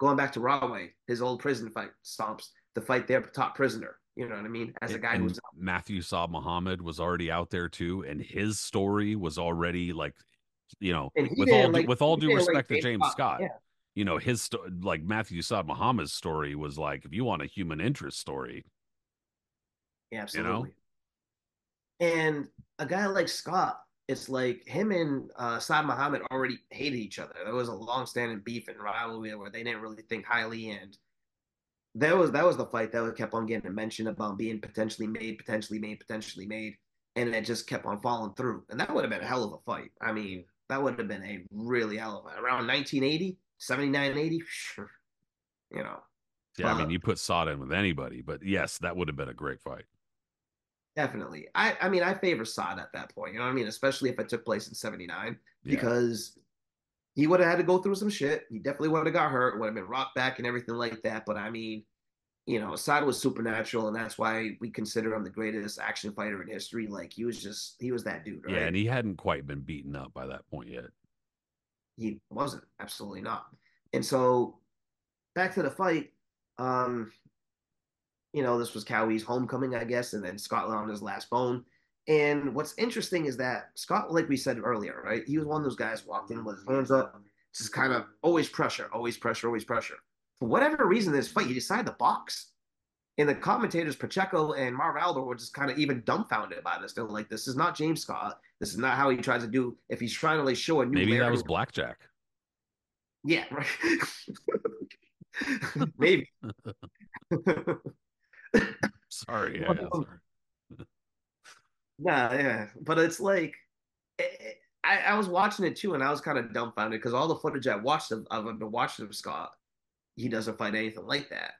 going back to Rahway, his old prison fight stomps to fight their top prisoner. You know what I mean? As a guy and who's Matthew Saab Muhammad was already out there too, and his story was already like, you know, with all like, due, with all due respect like to James Scott, Scott yeah. you know, his sto- like Matthew Saab Muhammad's story was like, if you want a human interest story, yeah, absolutely. You know? And a guy like Scott. It's like him and uh, Saad Muhammad already hated each other. There was a long-standing beef and rivalry where they didn't really think highly, and that was that was the fight that kept on getting mentioned about being potentially made, potentially made, potentially made, and it just kept on falling through. And that would have been a hell of a fight. I mean, that would have been a really hell of a fight. Around nineteen eighty, seventy-nine, eighty, sure, you know. Yeah, uh, I mean, you put Saad in with anybody, but yes, that would have been a great fight. Definitely. I, I mean, I favor Saad at that point. You know what I mean? Especially if it took place in seventy-nine, yeah. Because he would have had to go through some shit. He definitely would have got hurt, would have been rocked back and everything like that. But I mean, you know, Saad was supernatural, and that's why we consider him the greatest action fighter in history. Like he was just, he was that dude, right? Yeah, and he hadn't quite been beaten up by that point yet. He wasn't. Absolutely not. And so back to the fight. Um... You know, this was Qawi's homecoming, I guess, and then Scott on his last bone. And what's interesting is that Scott, like we said earlier, right? He was one of those guys walked in with his hands up, just kind of always pressure, always pressure, always pressure. For whatever reason, this fight, he decided to box. And the commentators, Pacheco and Marv Albert, were just kind of even dumbfounded by this. They're like, this is not James Scott. This is not how he tries to do, if he's trying to like show a new Maybe Larry. That was blackjack. Yeah, right. Maybe. sorry, yeah, um, sorry. Nah, yeah, but it's like it, I, I was watching it too, and I was kind of dumbfounded because all the footage I watched of I've been watching of Scott, he doesn't fight anything like that.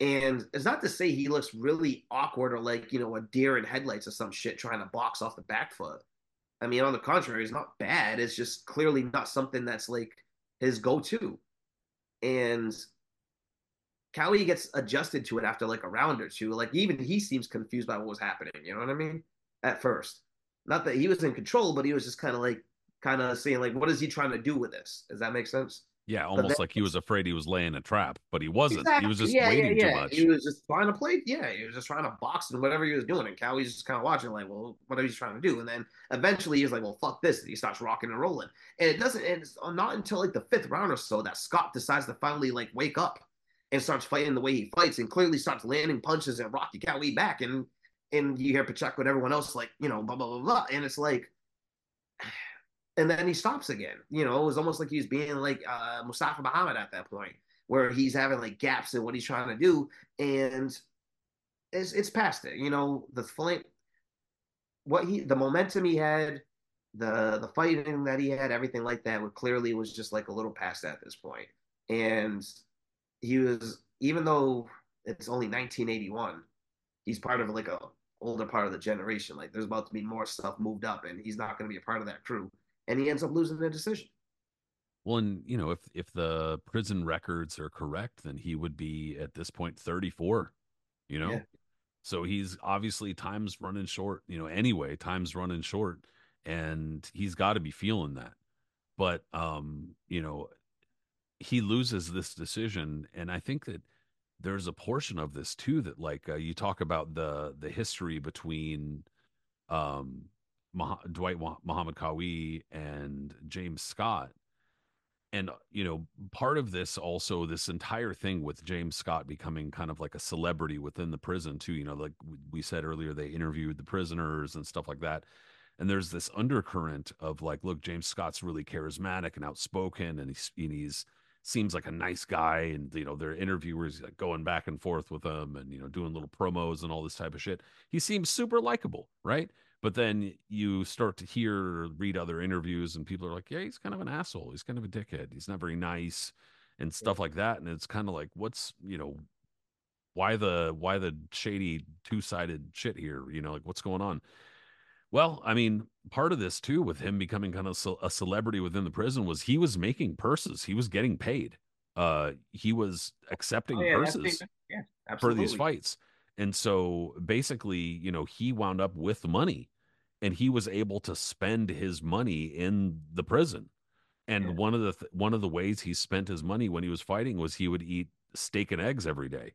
And it's not to say he looks really awkward or like, you know, a deer in headlights or some shit trying to box off the back foot. I mean, on the contrary, it's not bad. It's just clearly not something that's like his go-to. And Qawi gets adjusted to it after like a round or two. Like even he seems confused by what was happening. You know what I mean? At first, not that he was in control, but he was just kind of like, kind of saying like, what is he trying to do with this? Does that make sense? Yeah, almost then, like he was afraid he was laying a trap, but he wasn't. Exactly. He was just yeah, waiting yeah, yeah. too much. He was just trying to play. Yeah, he was just trying to box and whatever he was doing. And Qawi's just kind of watching like, well, what are you trying to do? And then eventually he's like, well, fuck this. And he starts rocking and rolling. And it doesn't. And it's not until like the fifth round or so that Scott decides to finally like wake up. And starts fighting the way he fights, and clearly starts landing punches and Rocky Qawi back, and and you hear Pacheco and everyone else like, you know, blah blah blah blah, and it's like, and then he stops again. You know, it was almost like he was being like uh, Mustafa Muhammad at that point, where he's having like gaps in what he's trying to do, and it's it's past it. You know, the flame, what he, the momentum he had, the the fighting that he had, everything like that, would clearly was just like a little past at this point, and. He was, even though it's only nineteen eighty-one, he's part of like a older part of the generation. Like there's about to be more stuff moved up, and he's not going to be a part of that crew. And he ends up losing the decision. Well, and you know, if if the prison records are correct, then he would be at this point thirty-four. You know, yeah. So he's obviously time's running short. You know, anyway, time's running short, and he's got to be feeling that. But um, you know. he loses this decision. And I think that there's a portion of this too, that like, uh, you talk about the, the history between um, Mah- Dwight Muhammad Qawi and James Scott. And, you know, part of this also, this entire thing with James Scott becoming kind of like a celebrity within the prison too, you know, like we said earlier, they interviewed the prisoners and stuff like that. And there's this undercurrent of like, look, James Scott's really charismatic and outspoken, and he's, and he's seems like a nice guy. And, you know, their interviewers like going back and forth with him and, you know, doing little promos and all this type of shit. He seems super likable, right? But then you start to hear or read other interviews and people are like, yeah, he's kind of an asshole. He's kind of a dickhead. He's not very nice and stuff like that. And it's kind of like, what's, you know, why the, why the shady two-sided shit here? You know, like what's going on? Well, I mean, part of this too, with him becoming kind of a celebrity within the prison, was he was making purses. He was getting paid. Uh, he was accepting oh, yeah, purses yeah, for these fights. And so basically, you know, he wound up with money. And he was able to spend his money in the prison. And yeah. one of the th- one of the ways he spent his money when he was fighting was he would eat steak and eggs every day.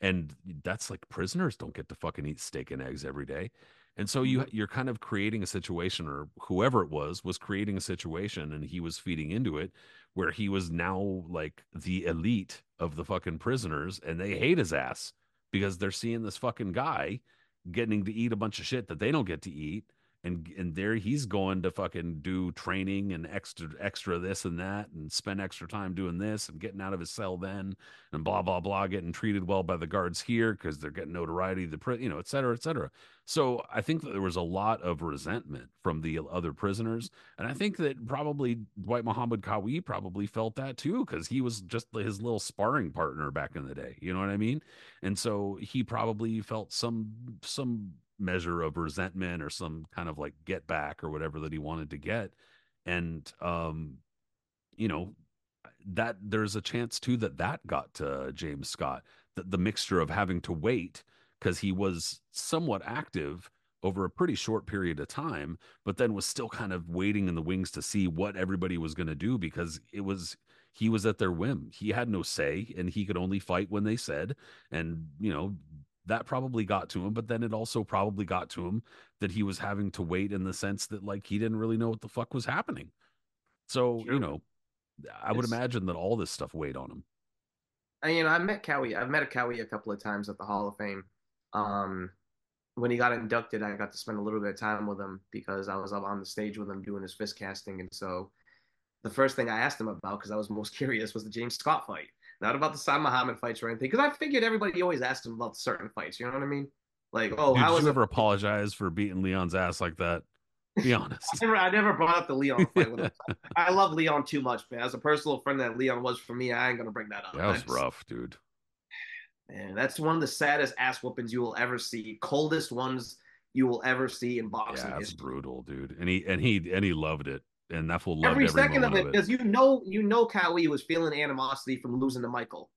And that's like, prisoners don't get to fucking eat steak and eggs every day. And so you, you're kind of creating a situation, or whoever it was, was creating a situation, and he was feeding into it, where he was now like the elite of the fucking prisoners, and they hate his ass because they're seeing this fucking guy getting to eat a bunch of shit that they don't get to eat. And and there he's going to fucking do training and extra extra this and that, and spend extra time doing this and getting out of his cell then, and blah blah blah, getting treated well by the guards here because they're getting notoriety, the you know, et cetera, et cetera. So I think that there was a lot of resentment from the other prisoners, and I think that probably Dwight Muhammad Qawi probably felt that too, because he was just his little sparring partner back in the day. You know what I mean? And so he probably felt some some. measure of resentment or some kind of like get back or whatever that he wanted to get. And um you know, that there's a chance too that that got to James Scott, that the mixture of having to wait, because he was somewhat active over a pretty short period of time, but then was still kind of waiting in the wings to see what everybody was going to do, because it was he was at their whim. He had no say, and he could only fight when they said. And you know, that probably got to him, but then it also probably got to him that he was having to wait, in the sense that like, he didn't really know what the fuck was happening. So, sure. you know, I it's, would imagine that all this stuff weighed on him. And, you know, I've met Qawi. I've met a Qawi a couple of times at the Hall of Fame. Um, when he got inducted, I got to spend a little bit of time with him because I was up on the stage with him doing his fist casting. And so the first thing I asked him about, because I was most curious, was the James Scott fight. Not about the Sam Muhammad fights or anything, because I figured everybody always asked him about certain fights. You know what I mean? Like, oh, Dude, how did you ever apologize for beating Leon's ass like that? Be honest. I, never, I never brought up the Leon fight. With him. I love Leon too much, man. As a personal friend that Leon was for me, I ain't gonna bring that up. That was just rough, dude. Man, that's one of the saddest ass whoopings you will ever see. Coldest ones you will ever see in boxing. Yeah, that's brutal, dude. And he and he and he loved it. And that will love every second of it, because you know, you know, Qawi was feeling animosity from losing to Michael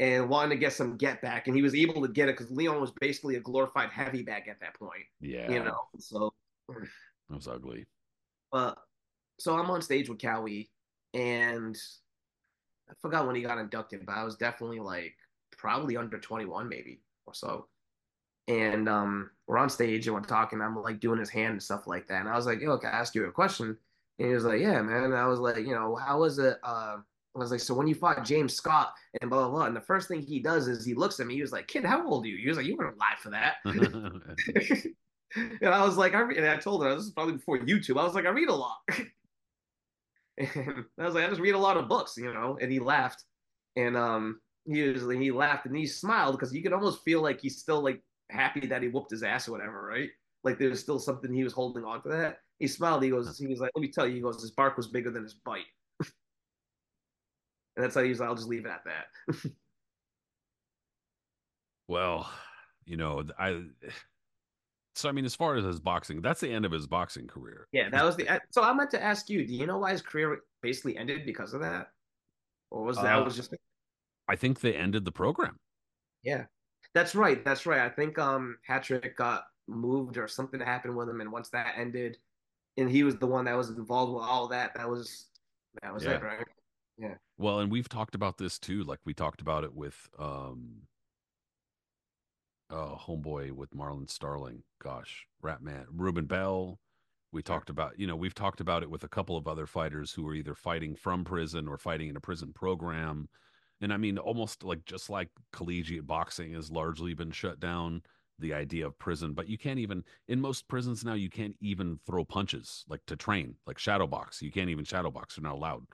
and wanting to get some get back. And he was able to get it because Leon was basically a glorified heavy bag at that point. Yeah. You know, so that was ugly. Uh, so I'm on stage with Qawi, and I forgot when he got inducted, but I was definitely like probably under twenty-one, maybe or so. And um, we're on stage and we're talking. I'm like doing his hand and stuff like that. And I was like, yo, look, I asked you a question. And he was like, yeah, man. And I was like, you know, how was it? Uh, I was like, so when you fought James Scott and blah, blah, blah. And the first thing he does is he looks at me. He was like, kid, how old are you? He was like, you weren't alive for that. And I was like, I re- and I told him, this is probably before YouTube. I was like, I read a lot. And I was like, I just read a lot of books, you know. And he laughed. And um, he, was, he laughed and he smiled, because you could almost feel like he's still like happy that he whooped his ass or whatever, right? Like there's still something he was holding on to that. He smiled. He goes, he was like, let me tell you, he goes, his bark was bigger than his bite. And that's how he was like, I'll just leave it at that. Well, you know, I, so I mean, as far as his boxing, that's the end of his boxing career. Yeah, that was the, so I meant to ask you, do you know why his career basically ended because of that? Or was that, uh, was just, I think they ended the program. Yeah, that's right. That's right. I think um, Hattrick got moved or something happened with him. And once that ended, and he was the one that was involved with all that. That was, that was yeah. it, right? Yeah. Well, and we've talked about this too. Like we talked about it with um, uh, Homeboy with Marlon Starling. Gosh, Rat Man, Ruben Bell. We talked about, you know, we've talked about it with a couple of other fighters who are either fighting from prison or fighting in a prison program. And I mean, almost like just like collegiate boxing has largely been shut down, the idea of prison, but you can't even, in most prisons now, you can't even throw punches, like to train, like shadow box. You can't even shadow box. They're not allowed.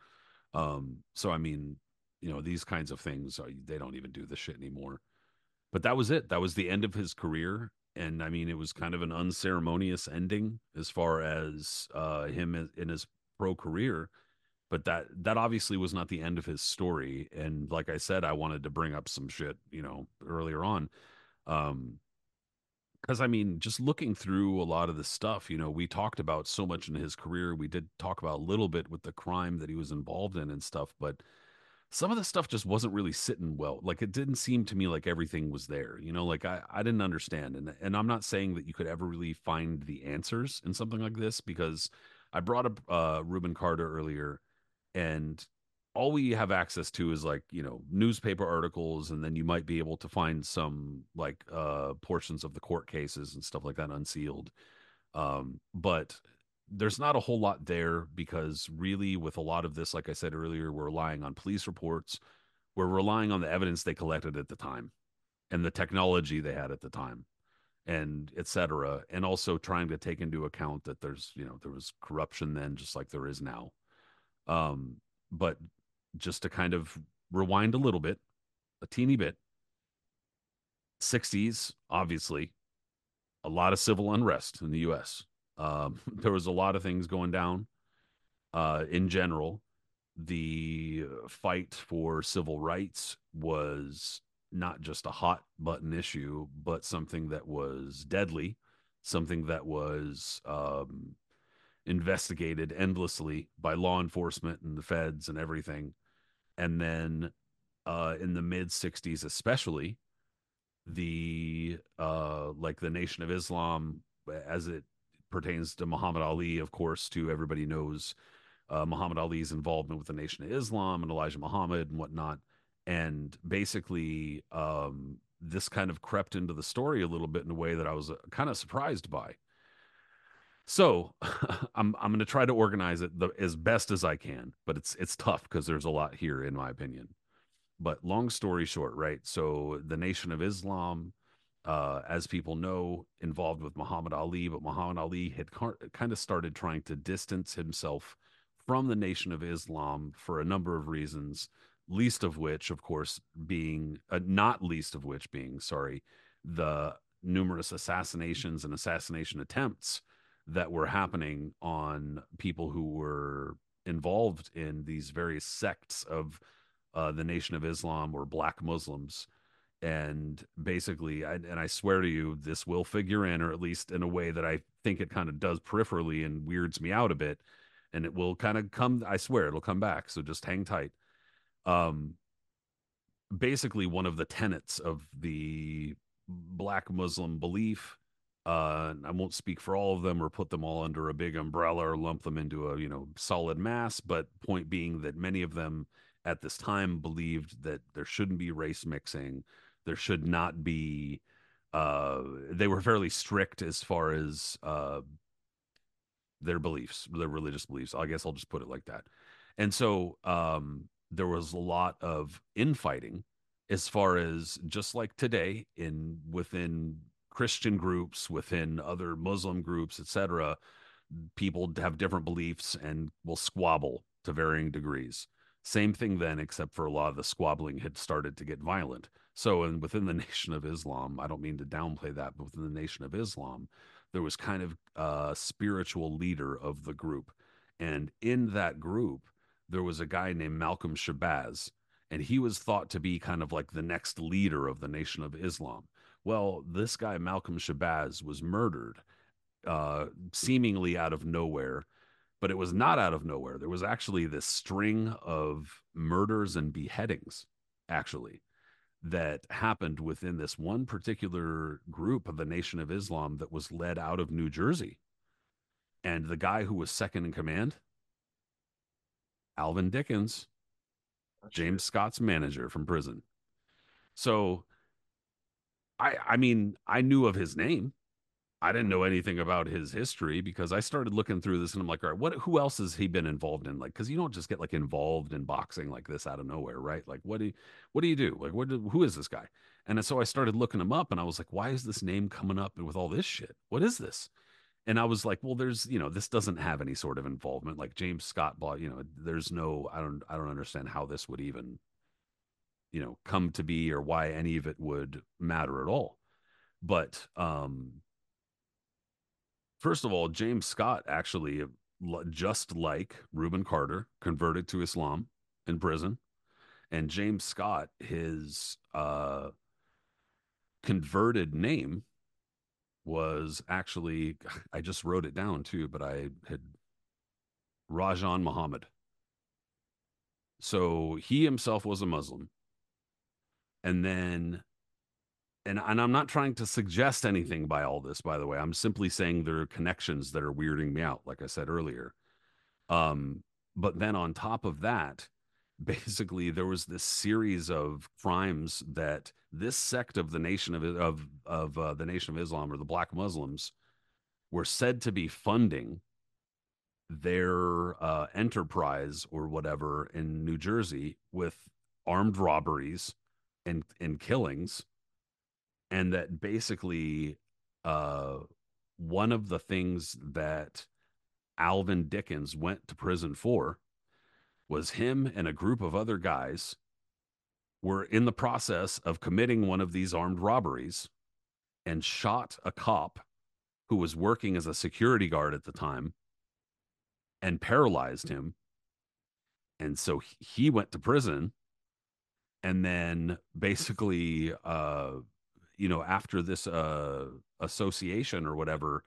Um, so, I mean, you know, these kinds of things, are, they don't even do this shit anymore. But that was it. That was the end of his career. And I mean, it was kind of an unceremonious ending as far as uh, him in his pro career, but that, that obviously was not the end of his story. And like I said, I wanted to bring up some shit, you know, earlier on. Um, Cause I mean, just looking through a lot of the stuff, you know, we talked about so much in his career. We did talk about a little bit with the crime that he was involved in and stuff, but some of the stuff just wasn't really sitting well. Like it didn't seem to me like everything was there, you know, like I, I didn't understand. And, and I'm not saying that you could ever really find the answers in something like this, because I brought up uh, Ruben Carter earlier, and all we have access to is like, you know, newspaper articles. And then you might be able to find some like uh, portions of the court cases and stuff like that unsealed. Um, but there's not a whole lot there, because really with a lot of this, like I said earlier, we're relying on police reports. We're relying on the evidence they collected at the time and the technology they had at the time, and et cetera. And also trying to take into account that there's, you know, there was corruption then, just like there is now. Um, but just to kind of rewind a little bit, a teeny bit, sixties, obviously a lot of civil unrest in the U S Um, there was a lot of things going down uh, in general. The fight for civil rights was not just a hot button issue, but something that was deadly, something that was um, investigated endlessly by law enforcement and the feds and everything. And then uh, in the mid sixties, especially the uh, like the Nation of Islam, as it pertains to Muhammad Ali, of course, to everybody knows uh, Muhammad Ali's involvement with the Nation of Islam and Elijah Muhammad and whatnot. And basically um, this kind of crept into the story a little bit in a way that I was uh, kind of surprised by. So I'm I'm going to try to organize it the, as best as I can, but it's it's tough because there's a lot here, in my opinion. But long story short, right? So the Nation of Islam, uh, as people know, involved with Muhammad Ali, but Muhammad Ali had car- kind of started trying to distance himself from the Nation of Islam for a number of reasons, least of which, of course, being uh, not least of which being, sorry, the numerous assassinations and assassination attempts that were happening on people who were involved in these various sects of uh, the Nation of Islam or Black Muslims. And basically, I, and I swear to you, this will figure in, or at least in a way that I think it kind of does peripherally and weirds me out a bit. And it will kind of come, I swear, it'll come back. So just hang tight. Um, basically, one of the tenets of the Black Muslim belief, Uh, I won't speak for all of them or put them all under a big umbrella or lump them into a, you know, solid mass. But point being that many of them at this time believed that there shouldn't be race mixing. There should not be, uh, they were fairly strict as far as uh, their beliefs, their religious beliefs. I guess I'll just put it like that. And so um, there was a lot of infighting as far as just like today in within Christian groups, within other Muslim groups, et cetera. People have different beliefs and will squabble to varying degrees. Same thing then, except for a lot of the squabbling had started to get violent. So, and within the Nation of Islam, I don't mean to downplay that, but within the Nation of Islam, there was kind of a spiritual leader of the group. And in that group, there was a guy named Malcolm Shabazz, and he was thought to be kind of like the next leader of the Nation of Islam. Well, this guy, Malcolm Shabazz, was murdered uh, seemingly out of nowhere, but it was not out of nowhere. There was actually this string of murders and beheadings, actually, that happened within this one particular group of the Nation of Islam that was led out of New Jersey. And the guy who was second in command, Alvin Dickens, James Scott's manager from prison. So I, I mean, I knew of his name. I didn't know anything about his history, because I started looking through this and I'm like, all right, what, who else has he been involved in? Like, cause you don't just get like involved in boxing like this out of nowhere. Right. Like, what do you, what do you do? Like, what, do, who is this guy? And so I started looking him up and I was like, why is this name coming up with all this shit? What is this? And I was like, well, there's, you know, this doesn't have any sort of involvement. Like James Scott, blah, you know, there's no, I don't, I don't understand how this would even, you know, come to be, or why any of it would matter at all. But, um, first of all, James Scott actually, just like Reuben Carter, converted to Islam in prison. And James Scott, his uh, converted name was actually, I just wrote it down too, but I had Rajan Muhammad. So he himself was a Muslim. And then And, and I'm not trying to suggest anything by all this, by the way. I'm simply saying there are connections that are weirding me out, like I said earlier. Um, but then on top of that, basically there was this series of crimes that this sect of the nation of of, of uh, the Nation of Islam, or the Black Muslims, were said to be funding their uh, enterprise or whatever in New Jersey with armed robberies and, and killings. And that basically uh, one of the things that Alvin Dickens went to prison for was him and a group of other guys were in the process of committing one of these armed robberies and shot a cop who was working as a security guard at the time and paralyzed him. And so he went to prison, and then basically... Uh, you know, after this uh, association or whatever,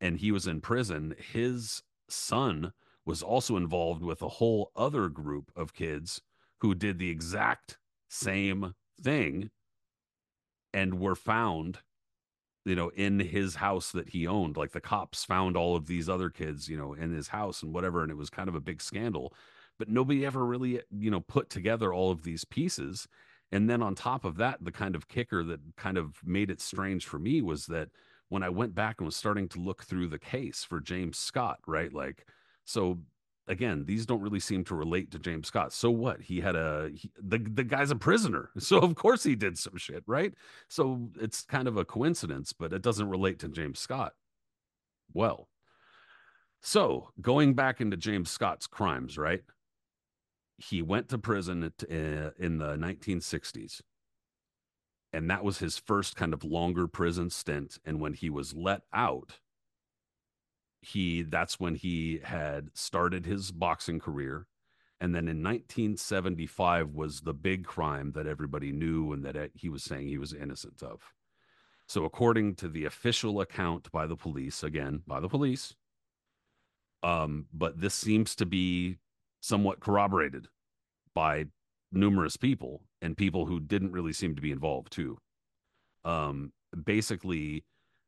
and he was in prison, his son was also involved with a whole other group of kids who did the exact same thing and were found, you know, in his house that he owned. Like the cops found all of these other kids, you know, in his house and whatever, and it was kind of a big scandal. But nobody ever really, you know, put together all of these pieces. And then on top of that, the kind of kicker that kind of made it strange for me was that when I went back and was starting to look through the case for James Scott, right? Like, so again, these don't really seem to relate to James Scott. So what? He had a, he, the, the guy's a prisoner. So of course he did some shit, right? So it's kind of a coincidence, but it doesn't relate to James Scott. Well, so going back into James Scott's crimes, right? He went to prison in the nineteen sixties, and that was his first kind of longer prison stint. And when he was let out, he that's when he had started his boxing career. And then in nineteen seventy-five was the big crime that everybody knew and that he was saying he was innocent of. So according to the official account by the police, again, by the police, um, but this seems to be somewhat corroborated by numerous people and people who didn't really seem to be involved too. Um, basically,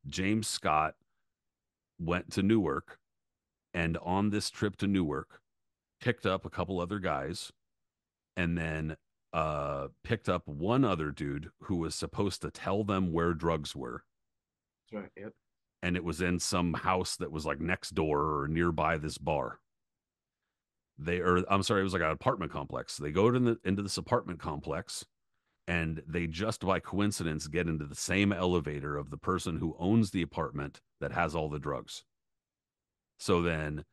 James Scott went to Newark, and on this trip to Newark, picked up a couple other guys, and then uh, picked up one other dude who was supposed to tell them where drugs were. That's right. Yep. And it was in some house that was like next door or nearby this bar. They are, I'm sorry, it was like an apartment complex. They go to the, into this apartment complex, and they just by coincidence get into the same elevator of the person who owns the apartment that has all the drugs. So then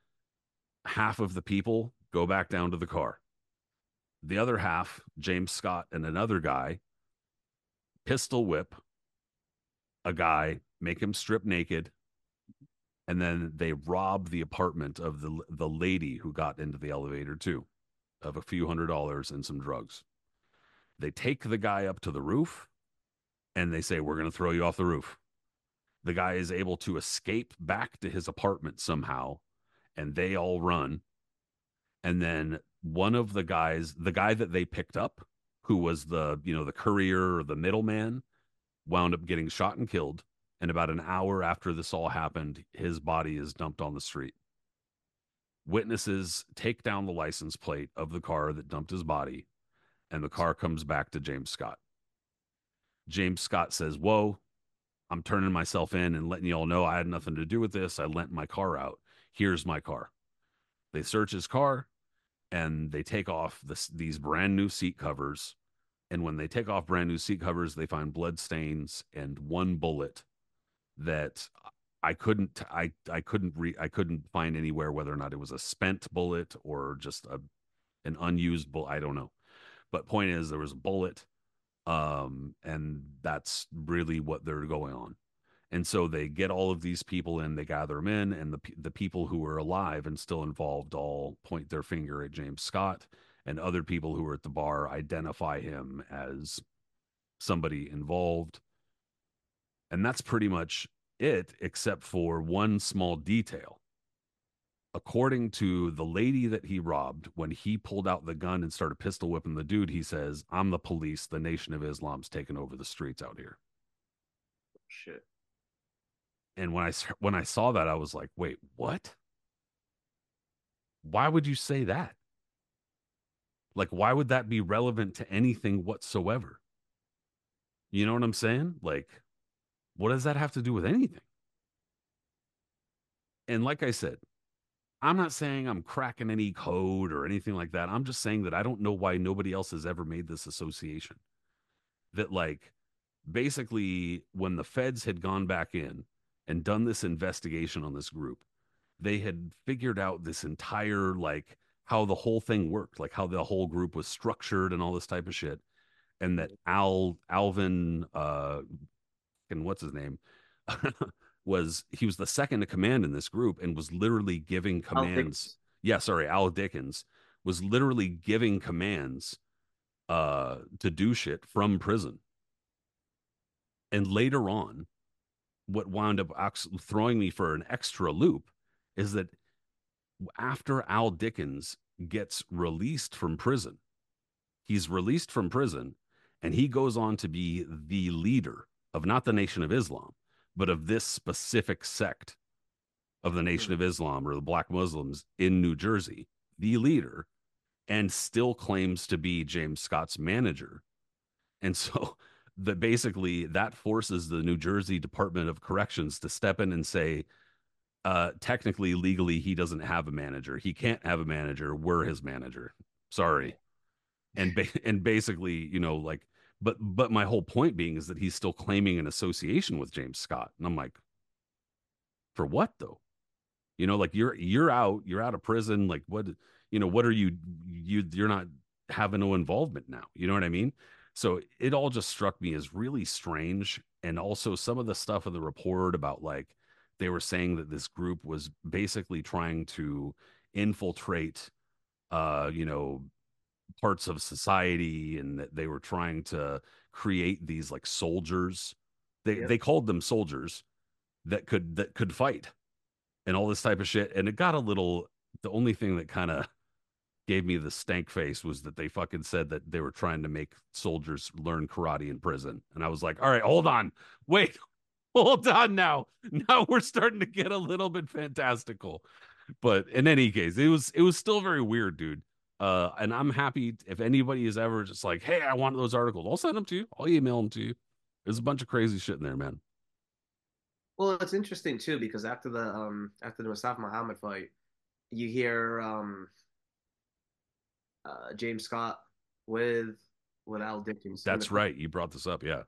half of the people go back down to the car. The other half, James Scott and another guy, pistol whip a guy, make him strip naked. And then they robbed the apartment of the the lady who got into the elevator too, of a few hundred dollars and some drugs. They take the guy up to the roof, and they say, we're going to throw you off the roof. The guy is able to escape back to his apartment somehow, and they all run. And then one of the guys, the guy that they picked up, who was the, you know, the courier or the middleman, wound up getting shot and killed. And about an hour after this all happened, his body is dumped on the street. Witnesses take down the license plate of the car that dumped his body. and the car comes back to James Scott. James Scott says, whoa, I'm turning myself in and letting you all know I had nothing to do with this. I lent my car out. Here's my car. They search his car and they take off this, these brand new seat covers. And when they take off brand new seat covers, they find blood stains and one bullet that I couldn't, I, I couldn't re I couldn't find anywhere, whether or not it was a spent bullet or just a, an unused bullet. I don't know. But point is, there was a bullet. Um, and that's really what they're going on. And so they get all of these people in, they gather them in, and the, the people who are alive and still involved all point their finger at James Scott, and other people who are at the bar identify him as somebody involved. And that's pretty much it, except for one small detail. According to the lady that he robbed, when he pulled out the gun and started pistol whipping the dude, he says, I'm the police. The Nation of Islam's taking over the streets out here. Shit. And when I, when I saw that, I was like, wait, what? Why would you say that? Like, why would that be relevant to anything whatsoever? You know what I'm saying? Like, what does that have to do with anything? And like I said, I'm not saying I'm cracking any code or anything like that. I'm just saying that I don't know why nobody else has ever made this association. That, like, basically when the feds had gone back in and done this investigation on this group, they had figured out this entire, like, how the whole thing worked, like how the whole group was structured and all this type of shit. And that Al, Alvin, uh, and what's his name? was he was the second to command in this group and was literally giving commands. Yeah, sorry, Al Dickens was literally giving commands uh, to do shit from prison. And later on, what wound up throwing me for an extra loop is that after Al Dickens gets released from prison, he's released from prison and he goes on to be the leader of not the Nation of Islam, but of this specific sect of the Nation of Islam or the Black Muslims in New Jersey, the leader, and still claims to be James Scott's manager. And so that basically that forces the New Jersey Department of Corrections to step in and say, uh, technically, legally, he doesn't have a manager. He can't have a manager. We're his manager. Sorry. And, ba and basically, you know, like, But but my whole point being is that he's still claiming an association with James Scott. And I'm like, for what though? You know, like you're you're out, you're out of prison. Like what, you know, what are you you you're not having no involvement now. You know what I mean? So it all just struck me as really strange. And also some of the stuff in the report about like they were saying that this group was basically trying to infiltrate uh, you know, parts of society, and that they were trying to create these like soldiers. They yeah. they called them soldiers that could that could fight and all this type of shit. And it got a little, the only thing that kind of gave me the stank face was that they fucking said that they were trying to make soldiers learn karate in prison. And I was like, all right, hold on. Wait, hold on now. Now we're starting to get a little bit fantastical. But in any case, it was it was still very weird, dude. Uh, and I'm happy if anybody is ever just like, hey, I want those articles. I'll send them to you. I'll email them to you. There's a bunch of crazy shit in there, man. Well, it's interesting too, because after the um after the Mustafa Muhammad fight, you hear um uh, James Scott with with Al Dickens. That's right. You brought this up, yeah.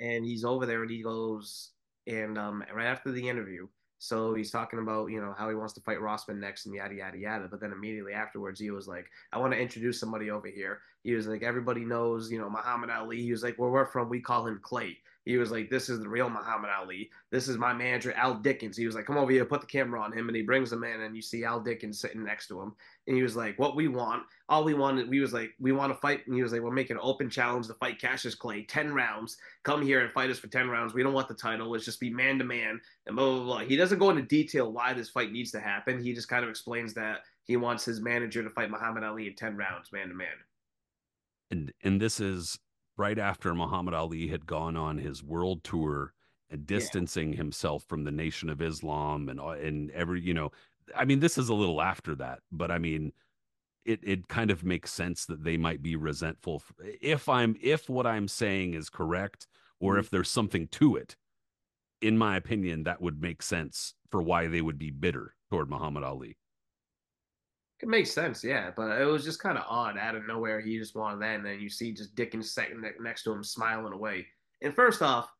And he's over there, and he goes and um right after the interview. So he's talking about, you know, how he wants to fight Rossman next and yada, yada, yada. But then immediately afterwards, he was like, I want to introduce somebody over here. He was like, everybody knows, you know, Muhammad Ali. He was like, where we're from, we call him Clay. He was like, this is the real Muhammad Ali. This is my manager, Al Dickens. He was like, come over here, put the camera on him. And he brings him in, and you see Al Dickens sitting next to him. And he was like, what we want, all we wanted, we was like, we want to fight. And he was like, we'll make an open challenge to fight Cassius Clay, ten rounds. Come here and fight us for ten rounds. We don't want the title. Let's just be man to man and blah, blah, blah. He doesn't go into detail why this fight needs to happen. He just kind of explains that he wants his manager to fight Muhammad Ali in ten rounds, man to man. And, and this is right after Muhammad Ali had gone on his world tour and distancing yeah. himself from the Nation of Islam and, and every, you know, I mean, this is a little after that, but I mean, it it kind of makes sense that they might be resentful for, if I'm if what I'm saying is correct, or if there's something to it. In my opinion, that would make sense for why they would be bitter toward Muhammad Ali. It makes sense, yeah, but it was just kind of odd out of nowhere. He just wanted that, and then you see just Dickens sitting next to him, smiling away. And first off,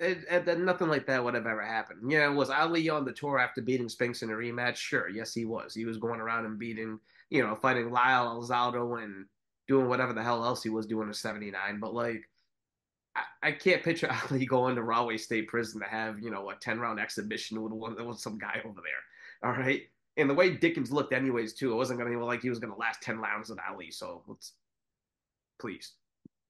it, it, nothing like that would have ever happened. You know, was Ali on the tour after beating Spinks in a rematch? Sure, yes, he was. He was going around and beating, you know, fighting Lyle Alzado and doing whatever the hell else he was doing in seventy-nine, but like, I can't picture Ali going to Rahway State Prison to have, you know, a ten-round exhibition with, one, with some guy over there, all right? And the way Dickens looked anyways, too, it wasn't going to be like he was going to last ten rounds with Ali, so let's, please.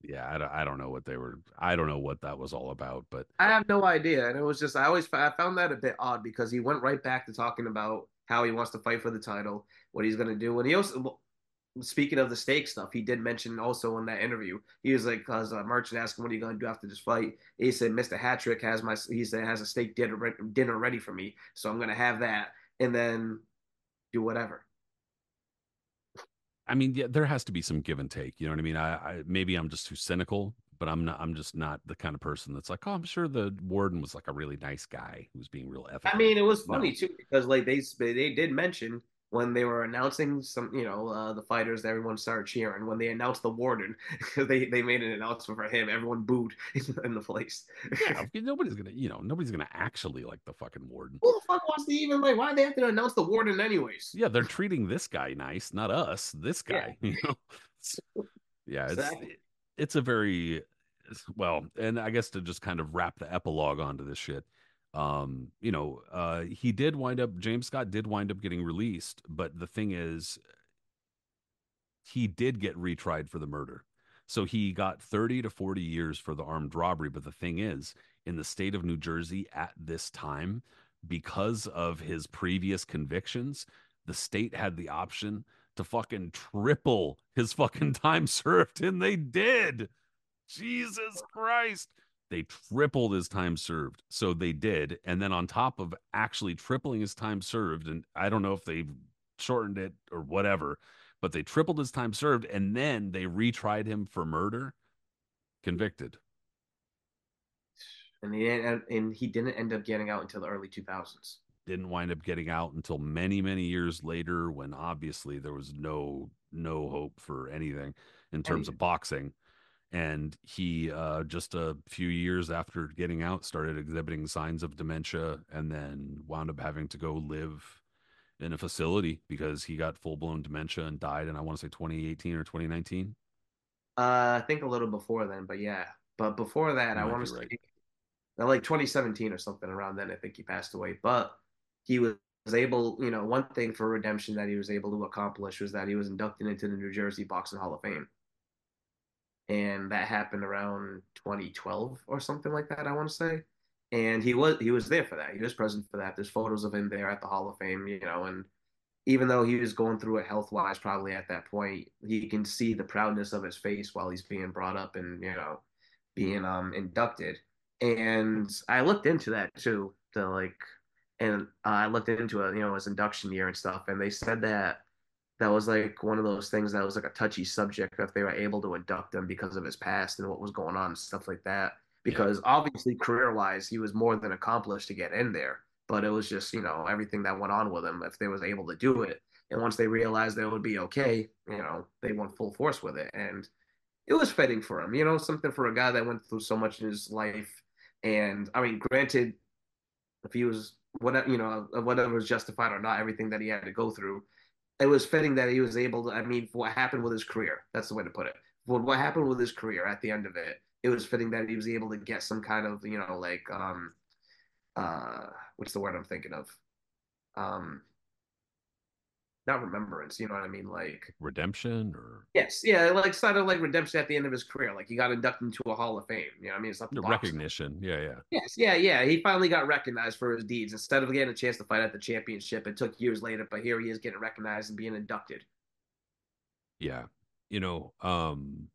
Yeah, I don't, I don't know what they were, I don't know what that was all about, but. I have no idea, and it was just, I always, I found that a bit odd, because he went right back to talking about how he wants to fight for the title, what he's going to do, and he also, speaking of the steak stuff, he did mention also in that interview, he was like, because uh, Merchant asked him, what are you going to do after this fight? He said, Mister Hattrick has my, he said, has a steak dinner, dinner ready for me. So I'm going to have that and then do whatever. I mean, yeah, there has to be some give and take. You know what I mean? I, I maybe I'm just too cynical, but I'm not, I'm just not the kind of person that's like, oh, I'm sure the warden was like a really nice guy who was being real ethical. I mean, it was funny no. too, because like they, they did mention, when they were announcing some, you know, uh, the fighters, everyone started cheering. When they announced the warden, they they made an announcement for him. Everyone booed in the place. Yeah, nobody's gonna, you know, nobody's gonna actually like the fucking warden. Who the fuck wants to even like? Why do they have to announce the warden anyways? Yeah, they're treating this guy nice, not us. This guy, yeah. You know. Yeah, it's exactly. It's a very well, and I guess to just kind of wrap the epilogue onto this shit. Um, you know, uh, he did wind up, James Scott did wind up getting released, but the thing is, he did get retried for the murder. So he got thirty to forty years for the armed robbery. But the thing is, in the state of New Jersey at this time, because of his previous convictions, the state had the option to fucking triple his fucking time served. And they did. Jesus Christ. They tripled his time served. So they did. And then on top of actually tripling his time served, and I don't know if they shortened it or whatever, but they tripled his time served. And then they retried him for murder, convicted. And he, and he didn't end up getting out until the early two thousands. Didn't wind up getting out until many, many years later, when obviously there was no, no hope for anything in terms anything. of boxing. And he, uh, just a few years after getting out, started exhibiting signs of dementia, and then wound up having to go live in a facility because he got full-blown dementia and died in, I want to say, twenty eighteen or twenty nineteen? Uh, I think a little before then, but yeah. But before that, you I want to say, right. like twenty seventeen or something around then, I think he passed away. But he was able, you know, one thing for redemption that he was able to accomplish was that he was inducted into the New Jersey Boxing Hall of Fame. And that happened around twenty twelve or something like that, I want to say. And he was he was there for that. He was present for that. There's photos of him there at the Hall of Fame, you know. And even though he was going through it health-wise probably at that point, you can see the proudness of his face while he's being brought up and, you know, being um inducted. And I looked into that, too. The, like, and I looked into, it, you know, his induction year and stuff. And they said that that was like one of those things that was like a touchy subject if they were able to induct him because of his past and what was going on and stuff like that. Because yeah. obviously career-wise, he was more than accomplished to get in there. But it was just, you know, everything that went on with him if they was able to do it. And once they realized that it would be okay, you know, they went full force with it. And it was fitting for him, you know, something for a guy that went through so much in his life. And I mean, granted, if he was, whatever, you know, whatever was justified or not, everything that he had to go through, it was fitting that he was able to, I mean, for what happened with his career, that's the way to put it. For what happened with his career at the end of it, it was fitting that he was able to get some kind of, you know, like, um, uh, what's the word I'm thinking of? Um, not remembrance, you know what I mean? Like redemption or? Yes. Yeah. Like sort of like redemption at the end of his career. Like he got inducted into a Hall of Fame. You know what I mean? It's not the recognition. Yeah. Yeah. Yes. Yeah. Yeah. He finally got recognized for his deeds instead of getting a chance to fight at the championship. It took years later, but here he is getting recognized and being inducted. Yeah. You know, um,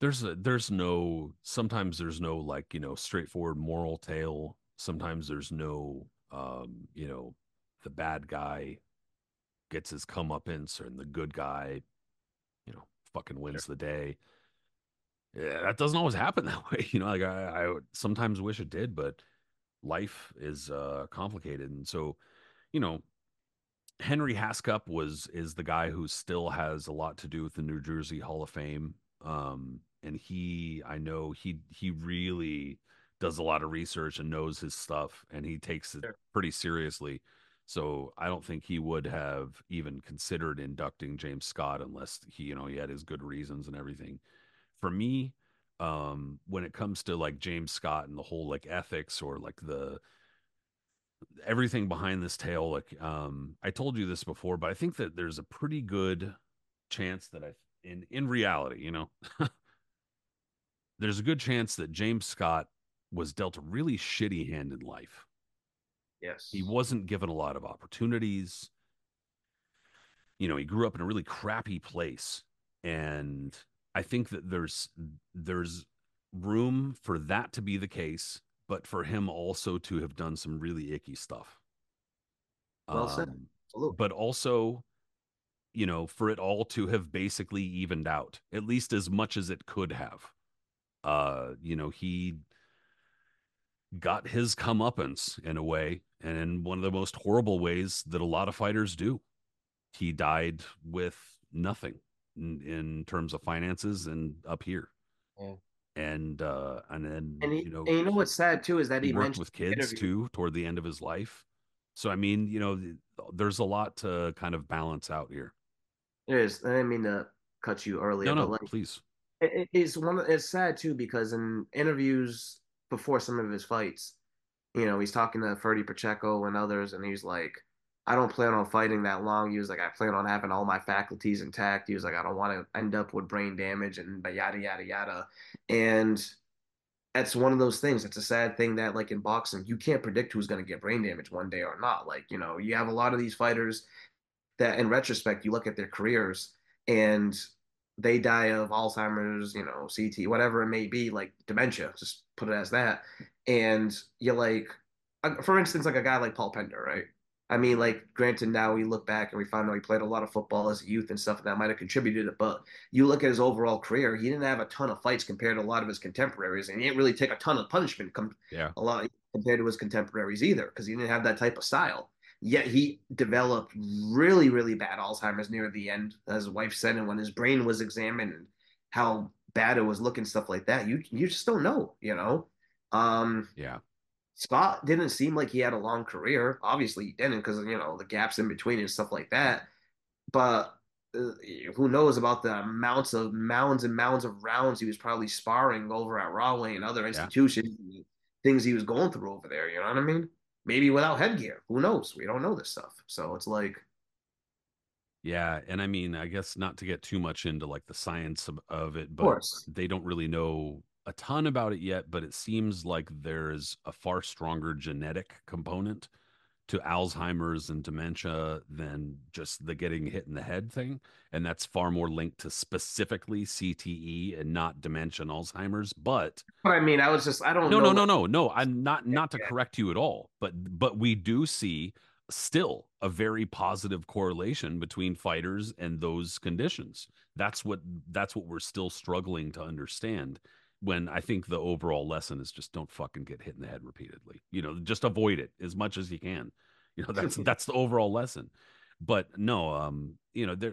there's a, there's no, sometimes there's no like, you know, straightforward moral tale. Sometimes there's no, um, you know, the bad guy gets his comeuppance, and the good guy, you know, fucking wins sure. the day. Yeah, that doesn't always happen that way. You know, like I, I would sometimes wish it did, but life is uh, complicated. And so, you know, Henry Hascup was, is the guy who still has a lot to do with the New Jersey Hall of Fame. Um, and he, I know he, he really does a lot of research and knows his stuff, and he takes it sure. pretty seriously. So I don't think he would have even considered inducting James Scott unless he, you know, he had his good reasons and everything. For me, um, when it comes to like James Scott and the whole like ethics or like the everything behind this tale, like um, I told you this before, but I think that there's a pretty good chance that I, in in reality, you know, there's a good chance that James Scott was dealt a really shitty hand in life. Yes, he wasn't given a lot of opportunities. You know, he grew up in a really crappy place, and I think that there's there's room for that to be the case, but for him also to have done some really icky stuff. Well um, said. Absolutely. But also, you know, for it all to have basically evened out, at least as much as it could have. Uh, you know, he got his comeuppance in a way, and in one of the most horrible ways that a lot of fighters do. He died with nothing. In, in terms of finances and up here, yeah. and uh, and then and he, you know, and you know what's sad too is that he, he worked with kids too toward the end of his life. So I mean, you know, there's a lot to kind of balance out here. It is. I didn't mean to cut you earlier. No, no, but like, please. It, it's one. It's sad too because in interviews before some of his fights, you know, he's talking to Freddie Pacheco and others, and he's like, I don't plan on fighting that long. He was like, I plan on having all my faculties intact. He was like, I don't want to end up with brain damage and yada, yada, yada. And that's one of those things. It's a sad thing that, like in boxing, you can't predict who's going to get brain damage one day or not. Like, you know, you have a lot of these fighters that in retrospect, you look at their careers and they die of Alzheimer's, you know, C T, whatever it may be, like dementia, just put it as that. And you're like, for instance, like a guy like Paul Pender, right? I mean, like, granted, now we look back and we find out he played a lot of football as a youth and stuff, and that might have contributed to it, but you look at his overall career, he didn't have a ton of fights compared to a lot of his contemporaries, and he didn't really take a ton of punishment com yeah. a lot compared to his contemporaries either, because he didn't have that type of style. Yet he developed really, really bad Alzheimer's near the end, as his wife said, and when his brain was examined and how bad it was looking, stuff like that, you, you just don't know, you know? Um, yeah. Scott didn't seem like he had a long career. Obviously, he didn't because, you know, the gaps in between and stuff like that. But uh, who knows about the amounts of mounds and mounds of rounds he was probably sparring over at Rahway and other institutions, yeah. and things he was going through over there. You know what I mean? Maybe without headgear. Who knows? We don't know this stuff. So it's like. Yeah. And I mean, I guess not to get too much into like the science of, of it, but of they don't really know a ton about it yet, but it seems like there's a far stronger genetic component to Alzheimer's and dementia than just the getting hit in the head thing. And that's far more linked to specifically C T E and not dementia and Alzheimer's. But I mean, I was just, I don't know. No, no, no, no, no. I'm not, not to correct you at all, but, but we do see still a very positive correlation between fighters and those conditions. That's what, that's what we're still struggling to understand. When I think the overall lesson is just don't fucking get hit in the head repeatedly, you know, just avoid it as much as you can, you know, that's, that's the overall lesson. But no, um, you know, there,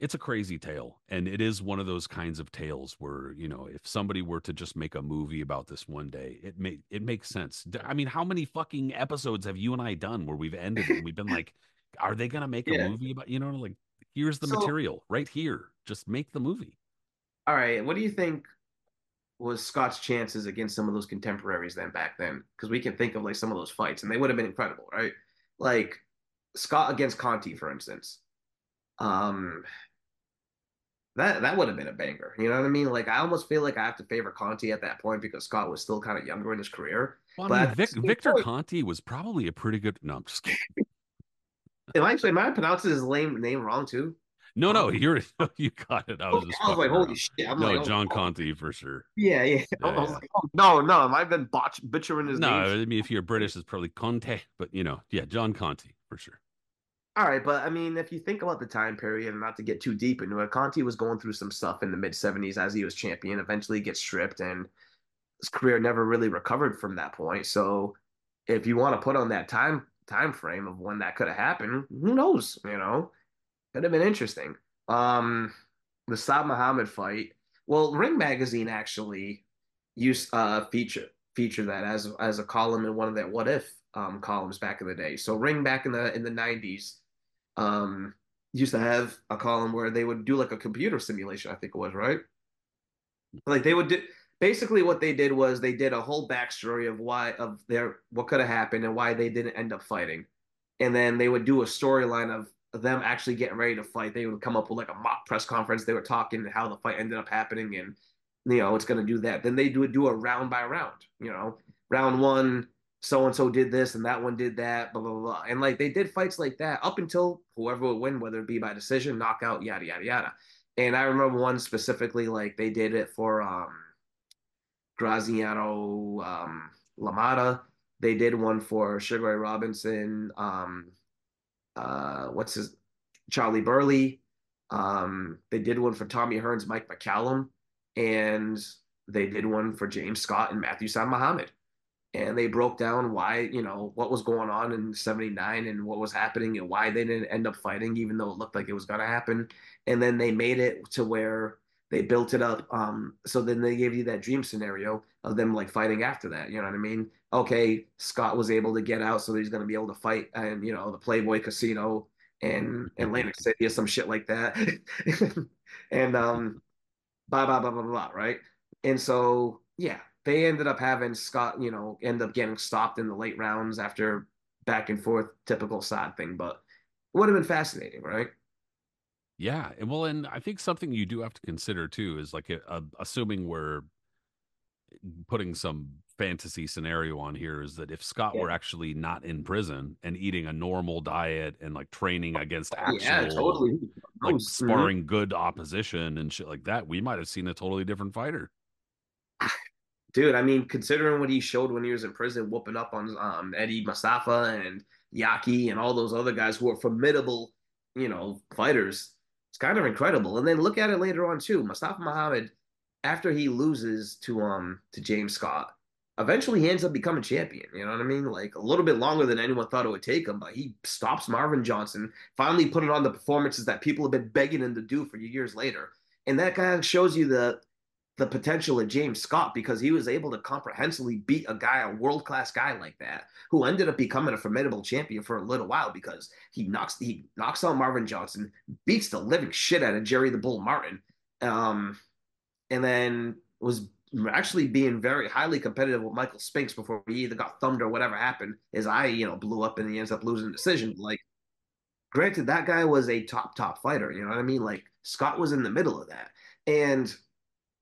it's a crazy tale. And it is one of those kinds of tales where, you know, if somebody were to just make a movie about this one day, it may, it makes sense. I mean, how many fucking episodes have you and I done where we've ended and we've been like, are they going to make a yeah. movie about, you know, like here's the so material right here, just make the movie. All right, what do you think was Scott's chances against some of those contemporaries then back then? Because we can think of like some of those fights, and they would have been incredible, right? Like Scott against Conti, for instance. Um, that that would have been a banger. You know what I mean? Like I almost feel like I have to favor Conti at that point because Scott was still kind of younger in his career. Well, but I mean, Vic, Victor point. Conti was probably a pretty good. No, I'm just kidding. Am I actually am I pronouncing his lame name wrong too? No, no, you're you got it. I was, just I was like, around. Holy shit! I'm no, like, oh, John Conti for sure. Yeah, yeah. yeah, I was yeah. Like, oh, no, no, have I been botch butchering his name? No, names? I mean, if you're British, it's probably Conte, but you know, yeah, John Conti for sure. All right, but I mean, if you think about the time period, and not to get too deep into it, Conti was going through some stuff in the mid seventies as he was champion, eventually gets stripped, and his career never really recovered from that point. So if you want to put on that time time frame of when that could have happened, who knows, you know? Could have been interesting. Um, the Saad Muhammad fight, well, Ring Magazine actually used uh feature feature that as as a column in one of their What If um columns back in the day. So Ring back in the in the nineties um used to have a column where they would do like a computer simulation, I think it was, right? Like they would do basically what they did was they did a whole backstory of why of their what could have happened and why they didn't end up fighting. And then they would do a storyline of them actually getting ready to fight. They would come up with like a mock press conference. They were talking how the fight ended up happening and, you know, it's going to do that. Then they do do a round by round, you know, round one, so-and-so did this and that one did that, blah, blah, blah. And like they did fights like that up until whoever would win, whether it be by decision, knockout, yada, yada, yada. And I remember one specifically, like they did it for um, Graziano um, LaMotta. They did one for Sugar Ray Robinson, um, uh, what's his, Charlie Burley. Um, they did one for Tommy Hearns, Mike McCallum, and they did one for James Scott and Matthew Saad Muhammad. And they broke down why, you know, what was going on in seventy-nine and what was happening and why they didn't end up fighting, even though it looked like it was going to happen. And then they made it to where they built it up. Um, so then they gave you that dream scenario of them like fighting after that. You know what I mean? Okay, Scott was able to get out, so he's going to be able to fight and, you know, the Playboy Casino in Atlantic City or some shit like that. And um, blah, blah, blah, blah, blah, right? And so, yeah, they ended up having Scott, you know, end up getting stopped in the late rounds after back and forth, typical Saad thing. But it would have been fascinating, right? Yeah. Well, and I think something you do have to consider, too, is like a, a, assuming we're putting some fantasy scenario on here, is that if Scott yeah. were actually not in prison and eating a normal diet and like training against actual yeah, totally. like mm-hmm. sparring good opposition and shit like that, we might have seen a totally different fighter. Dude, I mean, considering what he showed when he was in prison, whooping up on um, Eddie Mustafa and Yaqui and all those other guys who are formidable, you know, fighters, it's kind of incredible. And then look at it later on too. Mustafa Muhammad, after he loses to um to James Scott, eventually he ends up becoming champion. You know what I mean? Like a little bit longer than anyone thought it would take him, but he stops Marvin Johnson, finally putting on the performances that people have been begging him to do for years later. And that kind of shows you the the potential of James Scott, because he was able to comprehensively beat a guy, a world-class guy like that, who ended up becoming a formidable champion for a little while, because he knocks he knocks out Marvin Johnson, beats the living shit out of Jerry the Bull Martin, um, and then was actually being very highly competitive with Michael Spinks before he either got thumbed or whatever happened. His eye, you know, blew up and he ends up losing the decision. Like, granted, that guy was a top, top fighter. You know what I mean? Like, Scott was in the middle of that. And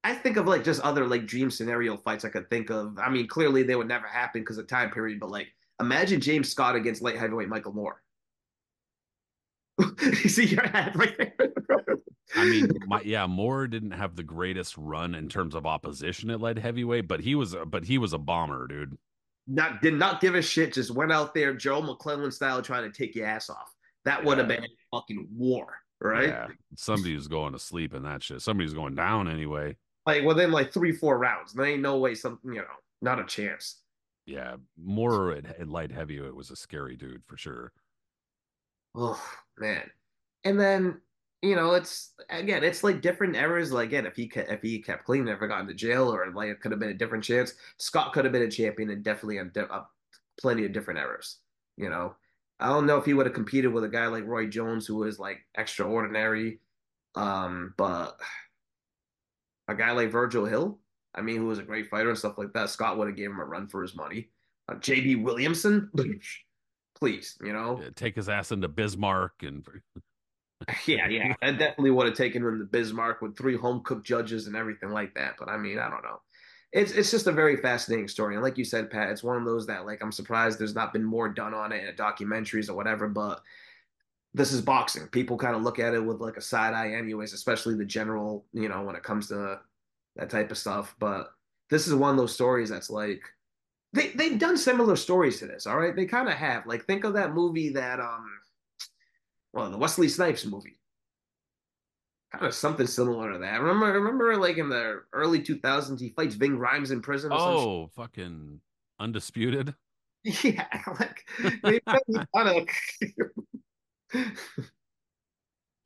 I think of like just other like dream scenario fights I could think of. I mean, clearly they would never happen because of time period, but like imagine James Scott against light heavyweight Michael Moore. You see your head right there. I mean, my, yeah, Moore didn't have the greatest run in terms of opposition at light heavyweight, but he was but he was a bomber, dude. Not did not give a shit. Just went out there, Joe McClellan style, trying to take your ass off. That would have yeah. been fucking war, right? Yeah. Somebody was going to sleep in that shit. Somebody's going down anyway. Like within like three, four rounds, there ain't no way. Some, you know, not a chance. Yeah, Moore at light heavyweight was a scary dude for sure. Oh man, and then you know it's again, it's like different eras. Like again, if he if he kept clean, never got into jail, or like it could have been a different chance. Scott could have been a champion, and definitely a, a plenty of different eras. You know, I don't know if he would have competed with a guy like Roy Jones, who was like extraordinary, um, but. A guy like Virgil Hill, I mean, who was a great fighter and stuff like that, Scott would have gave him a run for his money. Uh, J B Williamson, please, you know. Yeah, take his ass into Bismarck. and Yeah, yeah. I definitely would have taken him to Bismarck with three home-cooked judges and everything like that. But, I mean, I don't know. It's it's just a very fascinating story. And like you said, Pat, it's one of those that, like, I'm surprised there's not been more done on it in documentaries or whatever, but this is boxing. People kind of look at it with like a side eye anyways, especially the general, you know, when it comes to that type of stuff. But this is one of those stories that's like, they, they've done similar stories to this, all right? They kind of have. Like, think of that movie that, um, well, the Wesley Snipes movie. Kind of something similar to that. Remember, remember, like in the early two thousands, he fights Ving Rhames in prison. Or oh, fucking Undisputed. Yeah, like they kind of.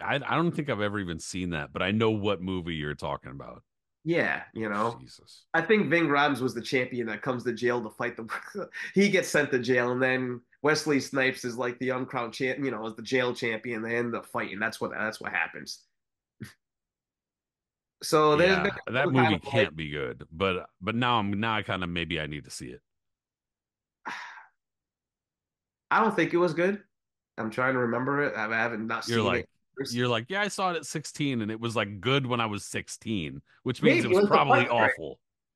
I, I don't think I've ever even seen that, but I know what movie you're talking about. Yeah, you know. Jesus. I think Ving Rhames was the champion that comes to jail to fight the... He gets sent to jail, and then Wesley Snipes is like the uncrowned champ, you know, is the jail champion. They end up fighting. That's what that's what happens. So there's yeah, been that movie can't like, be good, but but now I'm now I kind of maybe I need to see it. I don't think it was good. I'm trying to remember it. I haven't not you're seen like, it. You're like, yeah, I saw it at sixteen, and it was like good when I was sixteen, which means Maybe, it was probably fight, awful.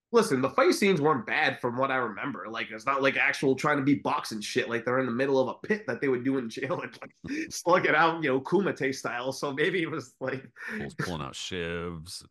Right? Listen, the fight scenes weren't bad from what I remember. Like, it's not like actual trying to be boxing shit. Like, they're in the middle of a pit that they would do in jail and like slug it out, you know, Kumite style. So maybe it was like pulling out shivs.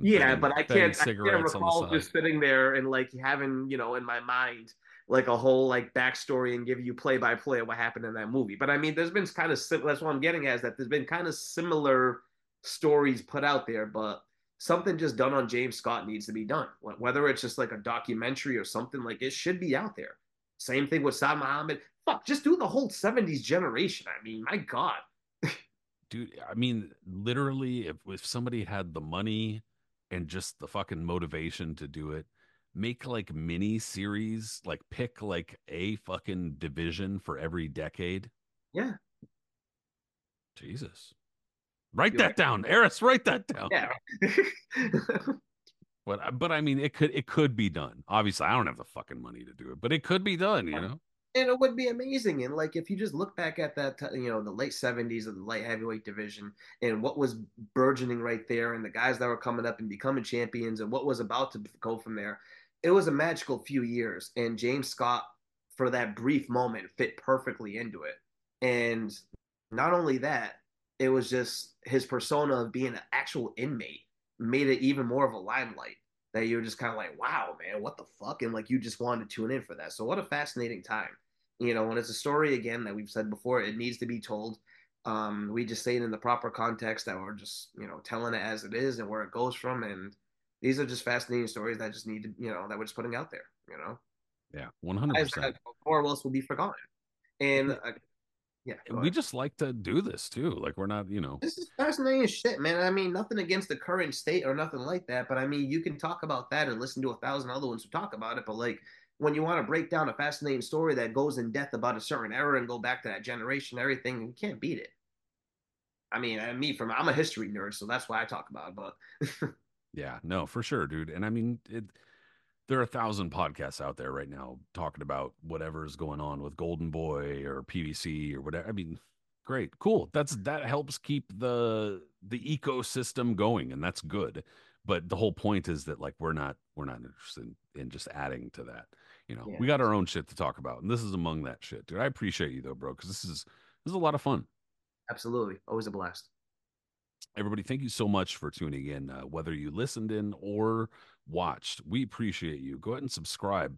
Yeah, bang, but I can't, I can't recall just sitting there and like having, you know, in my mind like a whole like backstory and give you play by play of what happened in that movie. But I mean, there's been kind of, that's what I'm getting at, is that there's been kind of similar stories put out there, but something just done on James Scott needs to be done. Whether it's just like a documentary or something, like it should be out there. Same thing with Saad Muhammad. Fuck, just do the whole seventies generation. I mean, my God. Dude, I mean, literally if, if somebody had the money and just the fucking motivation to do it, make like mini series, like pick like a fucking division for every decade. Yeah. Jesus. Write You're that right. down. Aris, write that down. Yeah. but, but I mean, it could, it could be done. Obviously I don't have the fucking money to do it, but it could be done, you know? And it would be amazing. And like, if you just look back at that, you know, the late seventies of the light heavyweight division and what was burgeoning right there and the guys that were coming up and becoming champions and what was about to go from there, it was a magical few years. And James Scott, for that brief moment, fit perfectly into it. And not only that, it was just his persona of being an actual inmate made it even more of a limelight. That you're just kind of like, wow, man, what the fuck? And like, you just wanted to tune in for that. So what a fascinating time, you know, and it's a story again, that we've said before, it needs to be told. Um, we just say it in the proper context that we're just, you know, telling it as it is and where it goes from. And these are just fascinating stories that just need to, you know, that we're just putting out there, you know? Yeah. one hundred percent. Or else we'll be forgotten. And uh, yeah, we just like to do this too. Like, we're not, you know, this is fascinating shit, man. I mean, nothing against the current state or nothing like that, but I mean, you can talk about that and listen to a thousand other ones who talk about it. But like, when you want to break down a fascinating story that goes in depth about a certain era and go back to that generation, everything, you can't beat it. I mean, I mean, from I'm a history nerd, so that's why I talk about it. But yeah, no, for sure, dude. And I mean, it. There are a thousand podcasts out there right now talking about whatever's going on with Golden Boy or P B C or whatever. I mean, great, cool. That's that helps keep the the ecosystem going, and that's good. But the whole point is that like we're not we're not interested in, in just adding to that. You know, yeah. We got our own shit to talk about, and this is among that shit, dude. I appreciate you though, bro, because this is this is a lot of fun. Absolutely, always a blast. Everybody, thank you so much for tuning in, uh, whether you listened in or watched. We appreciate you. Go ahead and subscribe,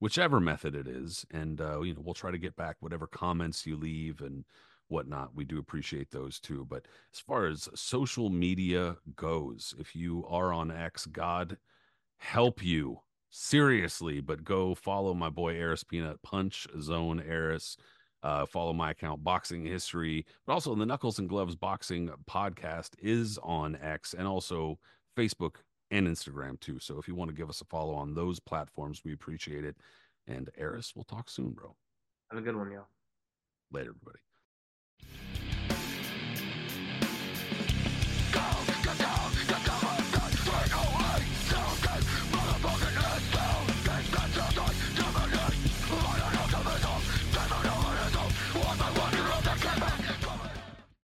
whichever method it is, and uh, you know, we'll try to get back whatever comments you leave and whatnot. We do appreciate those too. But as far as social media goes, if you are on X, God help you, seriously. But go follow my boy Aris Pina, Punch Zone Aris. Uh, follow my account, Boxing History, but also the Knuckles and Gloves Boxing Podcast is on X and also Facebook and Instagram too. So if you want to give us a follow on those platforms, we appreciate it. And Aris, we'll talk soon, bro. Have a good one, y'all. Later, everybody.